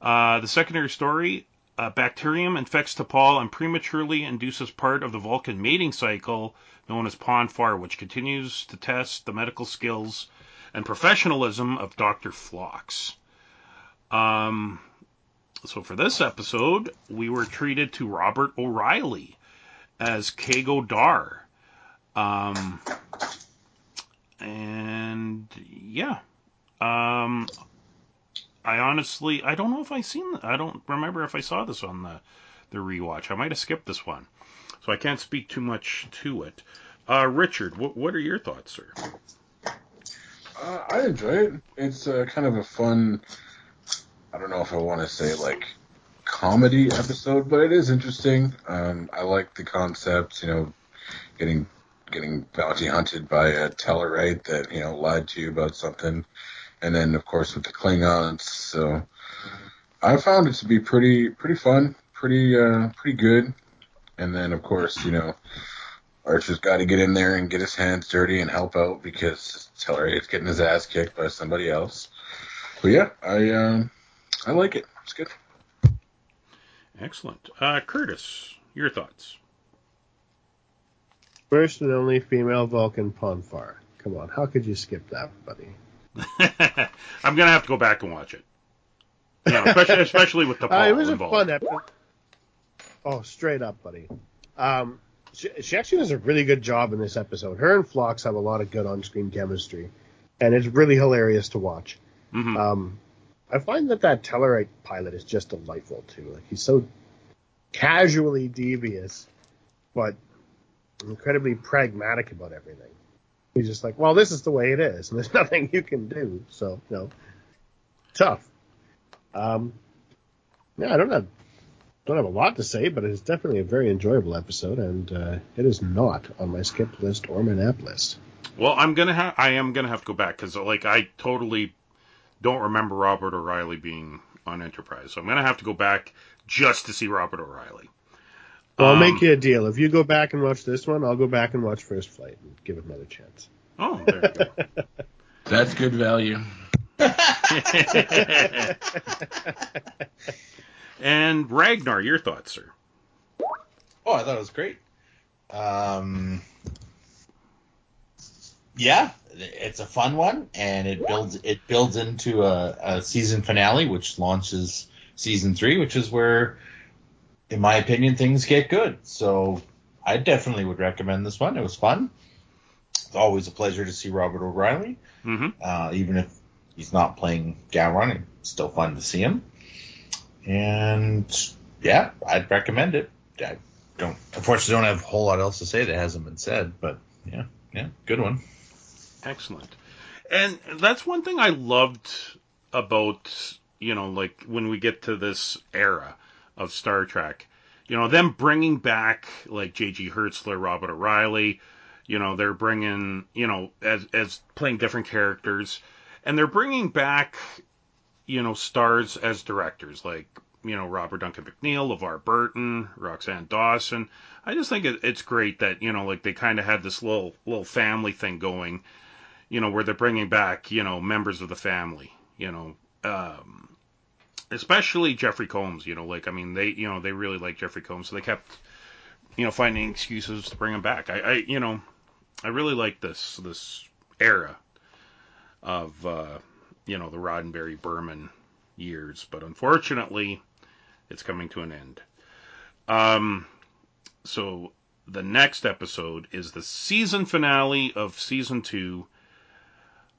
The secondary story bacterium infects T'Pol and prematurely induces part of the Vulcan mating cycle known as Ponfar, which continues to test the medical skills and professionalism of Dr. Phlox. So for this episode, we were treated to Robert O'Reilly as Kago Dar. And yeah, I honestly, I don't know if I seen, I don't remember if I saw this on the rewatch. I might have skipped this one, so I can't speak too much to it. Richard, what are your thoughts, sir? I enjoy it. It's kind of a fun, I don't know if I want to say like comedy episode, but it is interesting. I like the concept, you know, getting bounty hunted by a Tellarite that, you know, lied to you about something. And then, of course, with the Klingons. So I found it to be pretty fun, pretty good. And then, of course, you know, Archer's got to get in there and get his hands dirty and help out because Tellarite's getting his ass kicked by somebody else. But yeah, I like it. It's good. Excellent. Curtis, your thoughts? First and only female Vulcan Ponfar. Come on, how could you skip that, buddy? I'm gonna have to go back and watch it. No, especially with T'Pol it was involved. A fun episode. Oh, straight up, buddy. She actually does a really good job in this episode. Her and Phlox have a lot of good on-screen chemistry, and it's really hilarious to watch. Mm-hmm. I find that Tellarite pilot is just delightful too. Like, he's so casually devious, but incredibly pragmatic about everything. He's just like, well, this is the way it is, and there's nothing you can do. So, you know, tough. Yeah, I don't have a lot to say, but it's definitely a very enjoyable episode, and it is not on my skip list or my nap list. Well, I am gonna have to go back because, like, I totally don't remember Robert O'Reilly being on Enterprise, so I'm gonna have to go back just to see Robert O'Reilly. I'll make you a deal. If you go back and watch this one, I'll go back and watch First Flight and give it another chance. Oh, there you go. That's good value. And Ragnar, your thoughts, sir? Oh, I thought it was great. Yeah, it's a fun one, and it builds into a season finale, which launches season 3, which is where, in my opinion, things get good. So I definitely would recommend this one. It was fun. It's always a pleasure to see Robert O'Reilly. Mm-hmm. Even if he's not playing Gowron, it's still fun to see him. And yeah, I'd recommend it. I unfortunately don't have a whole lot else to say that hasn't been said, but yeah, good one. Excellent. And that's one thing I loved about, you know, like when we get to this era of Star Trek, you know, them bringing back like J.G. Hertzler, Robert O'Reilly, you know, they're bringing, you know, as playing different characters, and they're bringing back, you know, stars as directors, like, you know, Robert Duncan McNeil, LeVar Burton, Roxanne Dawson. I just think it's great that, you know, like they kind of had this little family thing going, you know, where they're bringing back, you know, members of the family, you know, especially Jeffrey Combs, you know, like, I mean, they, you know, they really like Jeffrey Combs, so they kept, you know, finding excuses to bring him back. I you know, I really like this era of, you know, the Roddenberry Berman years, but unfortunately, it's coming to an end. So the next episode is the season finale of season 2.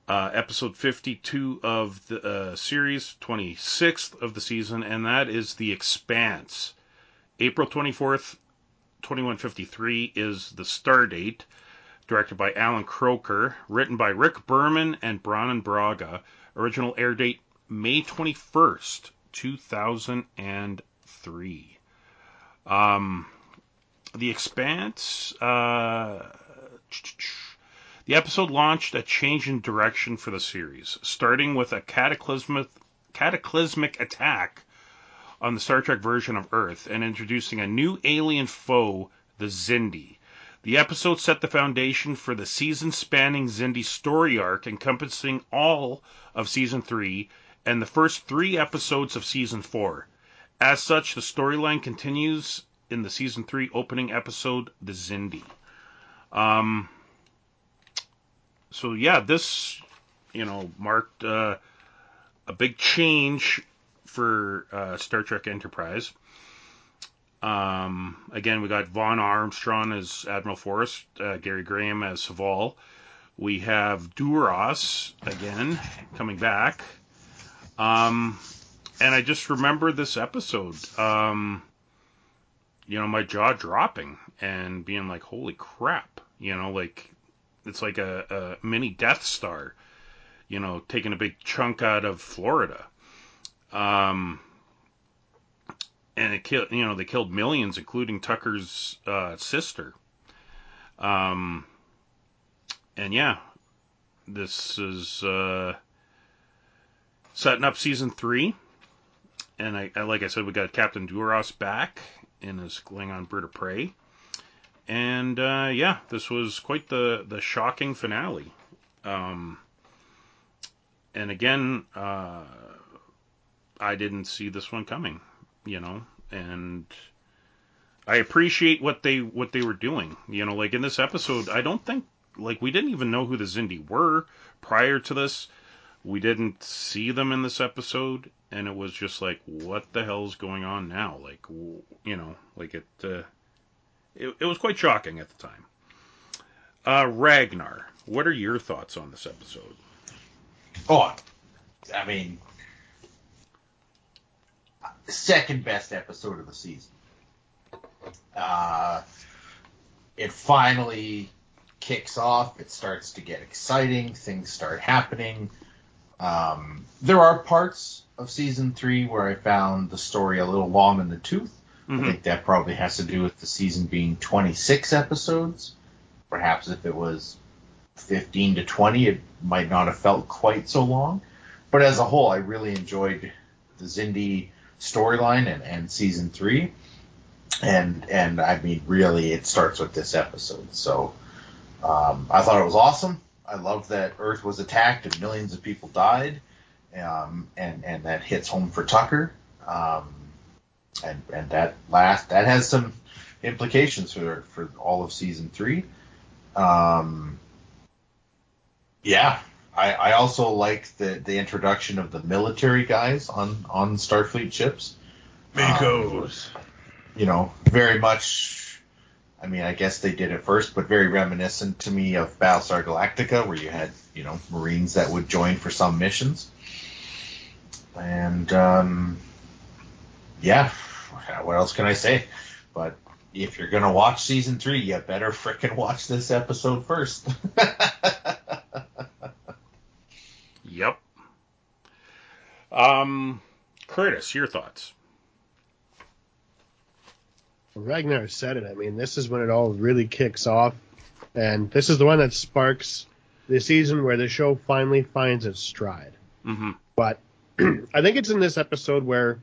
Episode 52 of the series, 26th of the season, and that is The Expanse. April 24th, 2153 is the star date, directed by Alan Croker, written by Rick Berman and Brannon Braga. Original air date, May 21st, 2003. The Expanse... The episode launched a change in direction for the series, starting with a cataclysmic attack on the Star Trek version of Earth and introducing a new alien foe, the Xindi. The episode set the foundation for the season-spanning Xindi story arc encompassing all of Season 3 and the first 3 episodes of Season 4. As such, the storyline continues in the Season 3 opening episode, The Zindi. So, yeah, this, you know, marked a big change for Star Trek Enterprise. Again, we got Vaughn Armstrong as Admiral Forrest, Gary Graham as Soval. We have Duras, again, coming back. And I just remember this episode, you know, my jaw dropping and being like, holy crap, you know, like, it's like a mini Death Star, you know, taking a big chunk out of Florida. And it killed, you know, they killed millions, including Tucker's sister. And yeah, this is setting up Season 3. And like I said, we got Captain Duras back in his Klingon bird of prey. And, yeah, this was quite the shocking finale. And again, I didn't see this one coming, you know. And I appreciate what they were doing. You know, like in this episode, I don't think, like, we didn't even know who the Zindi were prior to this. We didn't see them in this episode, and it was just like, what the hell's going on now? Like, you know, like it was quite shocking at the time. Ragnar, what are your thoughts on this episode? Oh, I mean, second best episode of the season. It finally kicks off. It starts to get exciting. Things start happening. There are parts of Season 3 where I found the story a little long in the tooth. Mm-hmm. I think that probably has to do with the season being 26 episodes. Perhaps if it was 15 to 20, it might not have felt quite so long. But as a whole, I really enjoyed the Zindi storyline and Season 3. And I mean, really, it starts with this episode. So I thought it was awesome. I love that Earth was attacked and millions of people died, and that hits home for Tucker, and that has some implications for all of Season 3. Yeah, I also like the introduction of the military guys on Starfleet ships. Makos, you know, very much. I mean, I guess they did it first, but very reminiscent to me of Battlestar Galactica, where you had, you know, Marines that would join for some missions. And, yeah, what else can I say? But if you're going to watch Season 3, you better frickin' watch this episode first. Yep. Curtis, your thoughts? Ragnar said it. I mean, this is when it all really kicks off, and this is the one that sparks the season where the show finally finds its stride. Mm-hmm. But I think it's in this episode where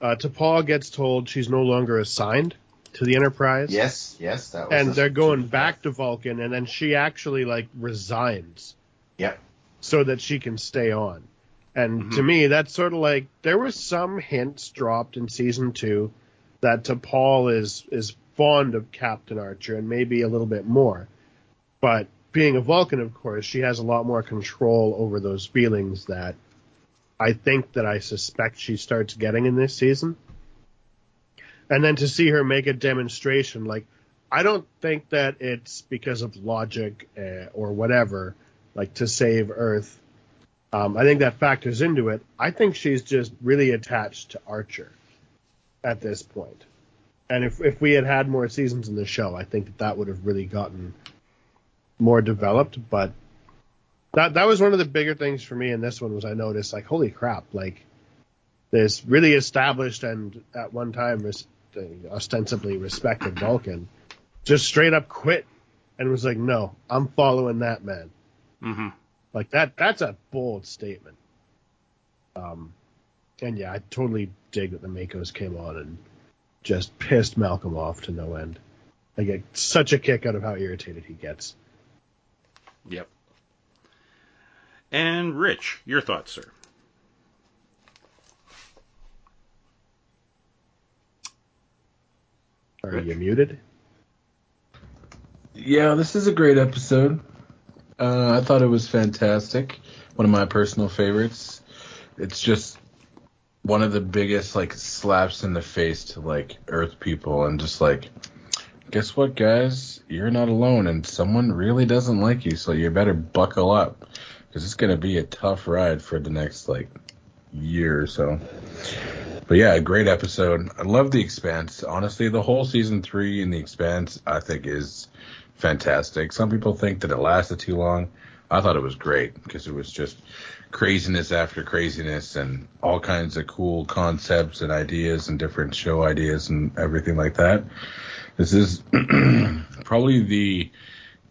T'Pol gets told she's no longer assigned to the Enterprise. Yes, that was. And they're going back to Vulcan, and then she actually, like, resigns. Yep. So that she can stay on. And mm-hmm. to me, that's sort of like, there were some hints dropped in Season 2 that T'Pol is fond of Captain Archer and maybe a little bit more. But being a Vulcan, of course, she has a lot more control over those feelings that I think that I suspect she starts getting in this season. And then to see her make a demonstration, like, I don't think that it's because of logic or whatever, like to save Earth. I think that factors into it. I think she's just really attached to Archer at this point. And if we had more seasons in the show, I think that would have really gotten more developed. But that was one of the bigger things for me in this one was I noticed, like, holy crap, like, this really established and at one time ostensibly respected Vulcan just straight up quit and was like, no, I'm following that man. Mm-hmm. Like, that's a bold statement. And yeah, I totally dig that the Makos came on and just pissed Malcolm off to no end. I get such a kick out of how irritated he gets. Yep. And Rich, your thoughts, sir? Are you muted? Yeah, this is a great episode. I thought it was fantastic. One of my personal favorites. It's just one of the biggest, slaps in the face to, Earth people and just, guess what, guys? You're not alone, and someone really doesn't like you, so you better buckle up because it's going to be a tough ride for the next, year or so. But, yeah, a great episode. I love The Expanse. Honestly, the whole Season 3 in The Expanse, I think, is fantastic. Some people think that it lasted too long. I thought it was great because it was just craziness after craziness and all kinds of cool concepts and ideas and different show ideas and everything like that. This is probably the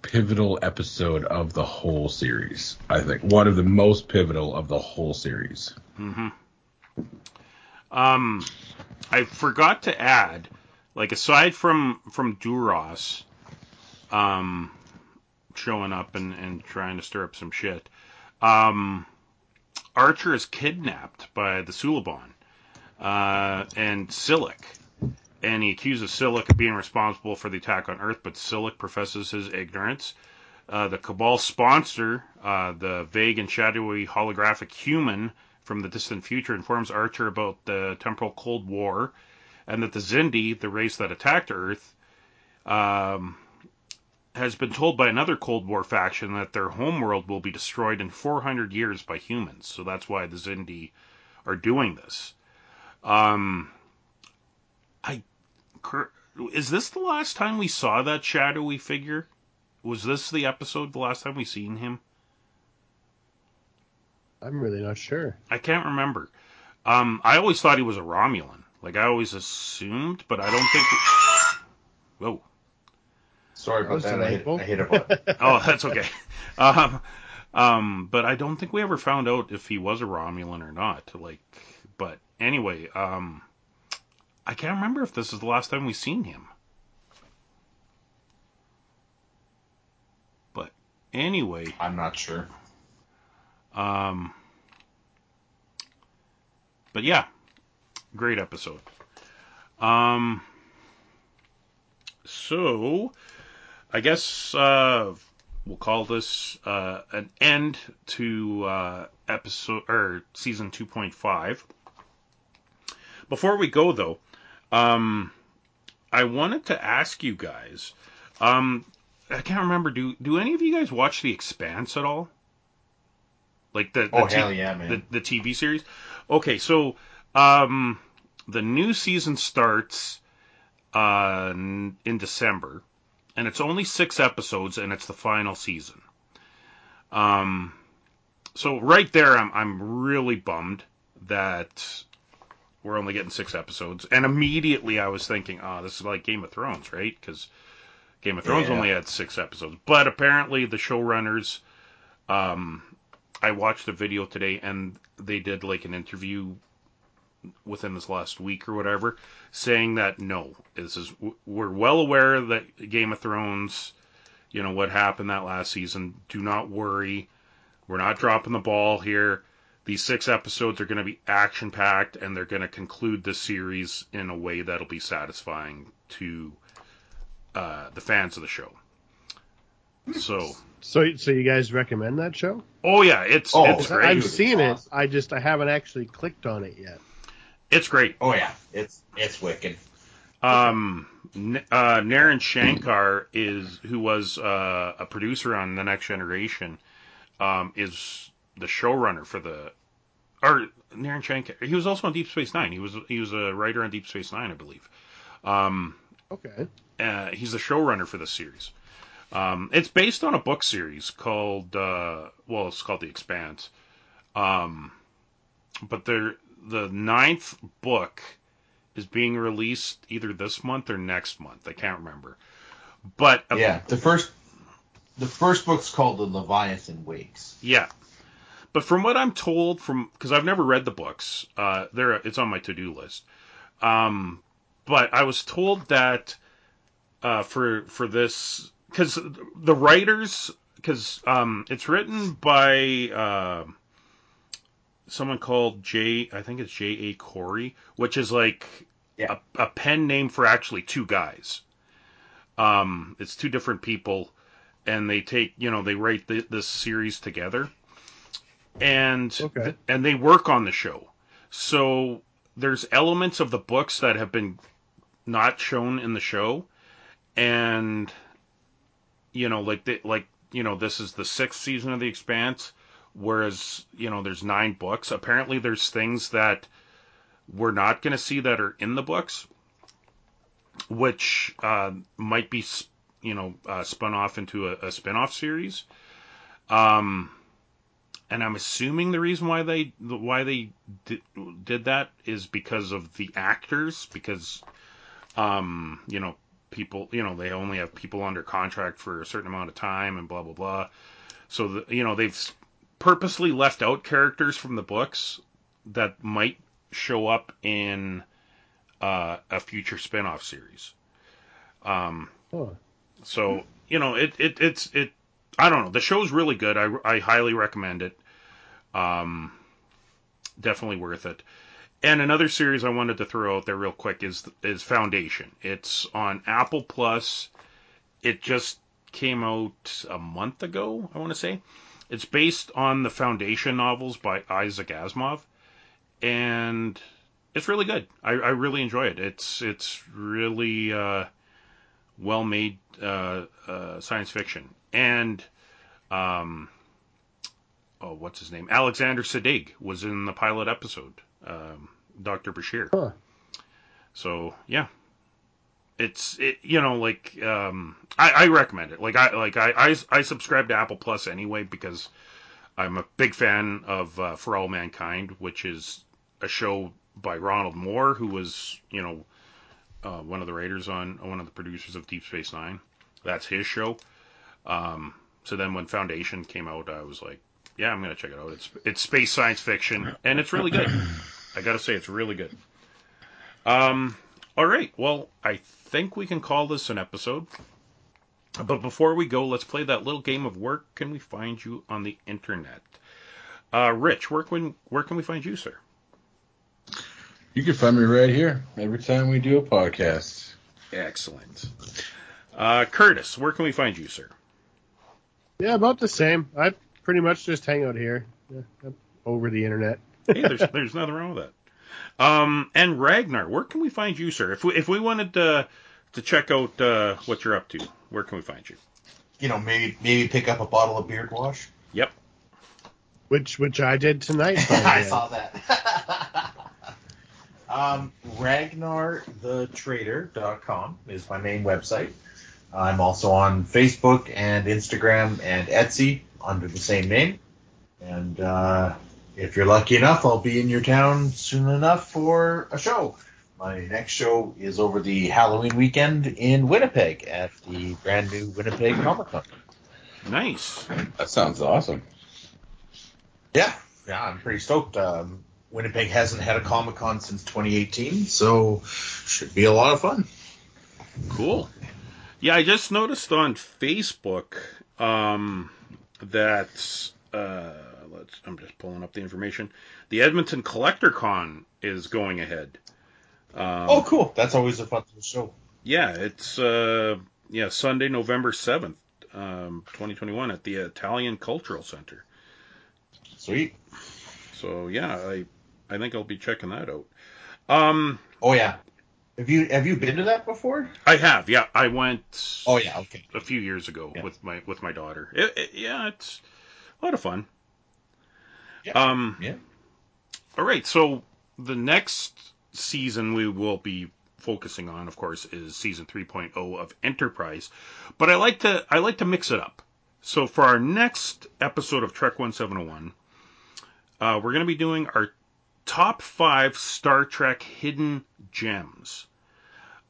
pivotal episode of the whole series, I think. One of the most pivotal of the whole series. Mm-hmm. I forgot to add, aside from Duras showing up and trying to stir up some shit, Archer is kidnapped by the Suliban and Silic, and he accuses Silic of being responsible for the attack on Earth, but Silic professes his ignorance. The Cabal sponsor, the vague and shadowy holographic human from the distant future, informs Archer about the temporal Cold War and that the Zindi, the race that attacked Earth, has been told by another Cold War faction that their homeworld will be destroyed in 400 years by humans. So that's why the Zindi are doing this. Is this the last time we saw that shadowy figure? Was this the episode the last time we seen him? I'm really not sure. I can't remember. I always thought he was a Romulan. I always assumed, but I don't think... Whoa. Sorry about that. I hit a button. Oh, that's okay. But I don't think we ever found out if he was a Romulan or not. But anyway, I can't remember if this is the last time we seen him. But anyway, I'm not sure. But yeah, great episode. So, I guess we'll call this an end to episode or season 2.5. Before we go, though, I wanted to ask you guys. I can't remember. Do any of you guys watch The Expanse at all? Hell yeah, man. The TV series. Okay, so the new season starts in December, and it's only 6 episodes, and it's the final season. So right there, I'm really bummed that we're only getting 6 episodes, and immediately I was thinking, this is like Game of Thrones, right? Because Game of Thrones only had 6 episodes, but apparently the showrunners, I watched a video today, and they did an interview within this last week or whatever, saying that no, we're well aware that Game of Thrones, what happened that last season. Do not worry, we're not dropping the ball here. These 6 episodes are going to be action packed, and they're going to conclude the series in a way that'll be satisfying to the fans of the show. So you guys recommend that show? Oh yeah, it's great. I've seen it. I haven't actually clicked on it yet. It's great. Oh yeah, it's wicked. Naren Shankar who was a producer on The Next Generation, is the showrunner for Naren Shankar. He was also on Deep Space Nine. He was a writer on Deep Space Nine, I believe. Okay. He's the showrunner for this series. It's based on a book series called it's called The Expanse. But the 9th book is being released either this month or next month. I can't remember. But the first book's called The Leviathan Wakes. Yeah, but from what I'm told, because I've never read the books, it's on my to-do list. But I was told that for this, because the writers, it's written by someone called I think it's J.A. Corey, which is yeah. a pen name for actually two guys. It's two different people, and they take, they write this series together, and okay. And they work on the show. So there's elements of the books that have been not shown in the show, and this is the sixth season of The Expanse, whereas there's 9 books. Apparently, there's things that we're not going to see that are in the books, which might be spun off into a spin-off series. And I'm assuming the reason why they did that is because of the actors, because people, they only have people under contract for a certain amount of time and blah blah blah. So they've purposely left out characters from the books that might show up in a future spin-off series. So it's I don't know. The show's really good. I highly recommend it. Definitely worth it. And another series I wanted to throw out there real quick is Foundation. It's on Apple Plus. It just came out a month ago, I want to say. It's based on the Foundation novels by Isaac Asimov, and it's really good. I really enjoy it. It's really well-made science fiction. And, what's his name? Alexander Siddig was in the pilot episode, Dr. Bashir. Huh. So, yeah, I recommend it. I subscribe to Apple Plus anyway, because I'm a big fan of For All Mankind, which is a show by Ronald Moore, who was, one of the writers one of the producers of Deep Space Nine. That's his show. So then when Foundation came out, I was like, yeah, I'm going to check it out. It's space science fiction, and it's really good. I got to say, it's really good. All right. Well, I think we can call this an episode. But before we go, let's play that little game of where can we find you on the internet? Rich, where can we find you, sir? You can find me right here every time we do a podcast. Excellent. Curtis, where can we find you, sir? Yeah, about the same. I pretty much just hang out here, over the internet. Hey, there's nothing wrong with that. And Ragnar, where can we find you, sir? If we wanted to check out what you're up to, where can we find you? Maybe pick up a bottle of beard wash. Yep. Which I did tonight. I saw that. RagnarTheTrader.com is my main website. I'm also on Facebook and Instagram and Etsy under the same name. And if you're lucky enough, I'll be in your town soon enough for a show. My next show is over the Halloween weekend in Winnipeg at the brand new Winnipeg Comic Con. Nice. That sounds awesome. Yeah, I'm pretty stoked. Winnipeg hasn't had a Comic Con since 2018, so should be a lot of fun. Cool. Yeah, I just noticed on Facebook that I'm just pulling up the information. The Edmonton Collector Con is going ahead. Cool! That's always a fun show. Yeah, it's Sunday, November 7th, 2021, at the Italian Cultural Center. Sweet. So yeah, I think I'll be checking that out. Yeah. Have you been to that before? I have, yeah. I went. Oh yeah, okay. A few years ago with my daughter. It's a lot of fun. Yeah. All right, so the next season we will be focusing on, of course, is season 3.0 of Enterprise. But I like to mix it up. So for our next episode of Trek 1701, we're going to be doing our top 5 Star Trek hidden gems.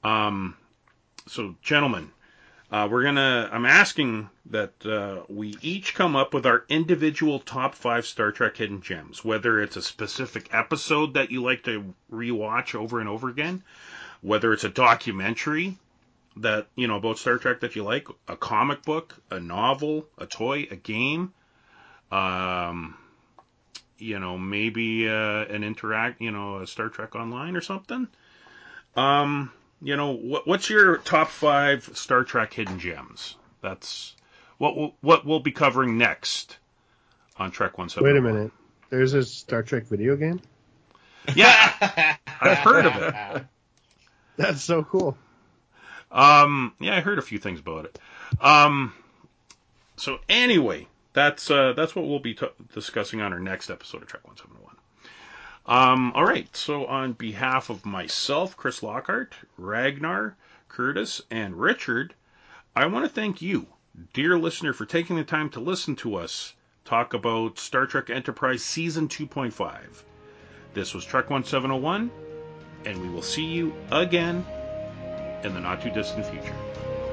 So, gentlemen, I'm asking that we each come up with our individual top 5 Star Trek hidden gems, whether it's a specific episode that you like to rewatch over and over again, whether it's a documentary that, about Star Trek that you like, a comic book, a novel, a toy, a game, maybe a Star Trek Online or something. You know, what's your top 5 Star Trek hidden gems? That's what we'll be covering next on Trek 171. Wait a minute. There's a Star Trek video game? Yeah. I've heard of it. That's so cool. Yeah, I heard a few things about it. So anyway, that's what we'll be discussing on our next episode of Trek 171. All right. So on behalf of myself, Chris Lockhart, Ragnar, Curtis, and Richard, I want to thank you, dear listener, for taking the time to listen to us talk about Star Trek Enterprise Season 2.5. This was Trek 1701, and we will see you again in the not-too-distant future.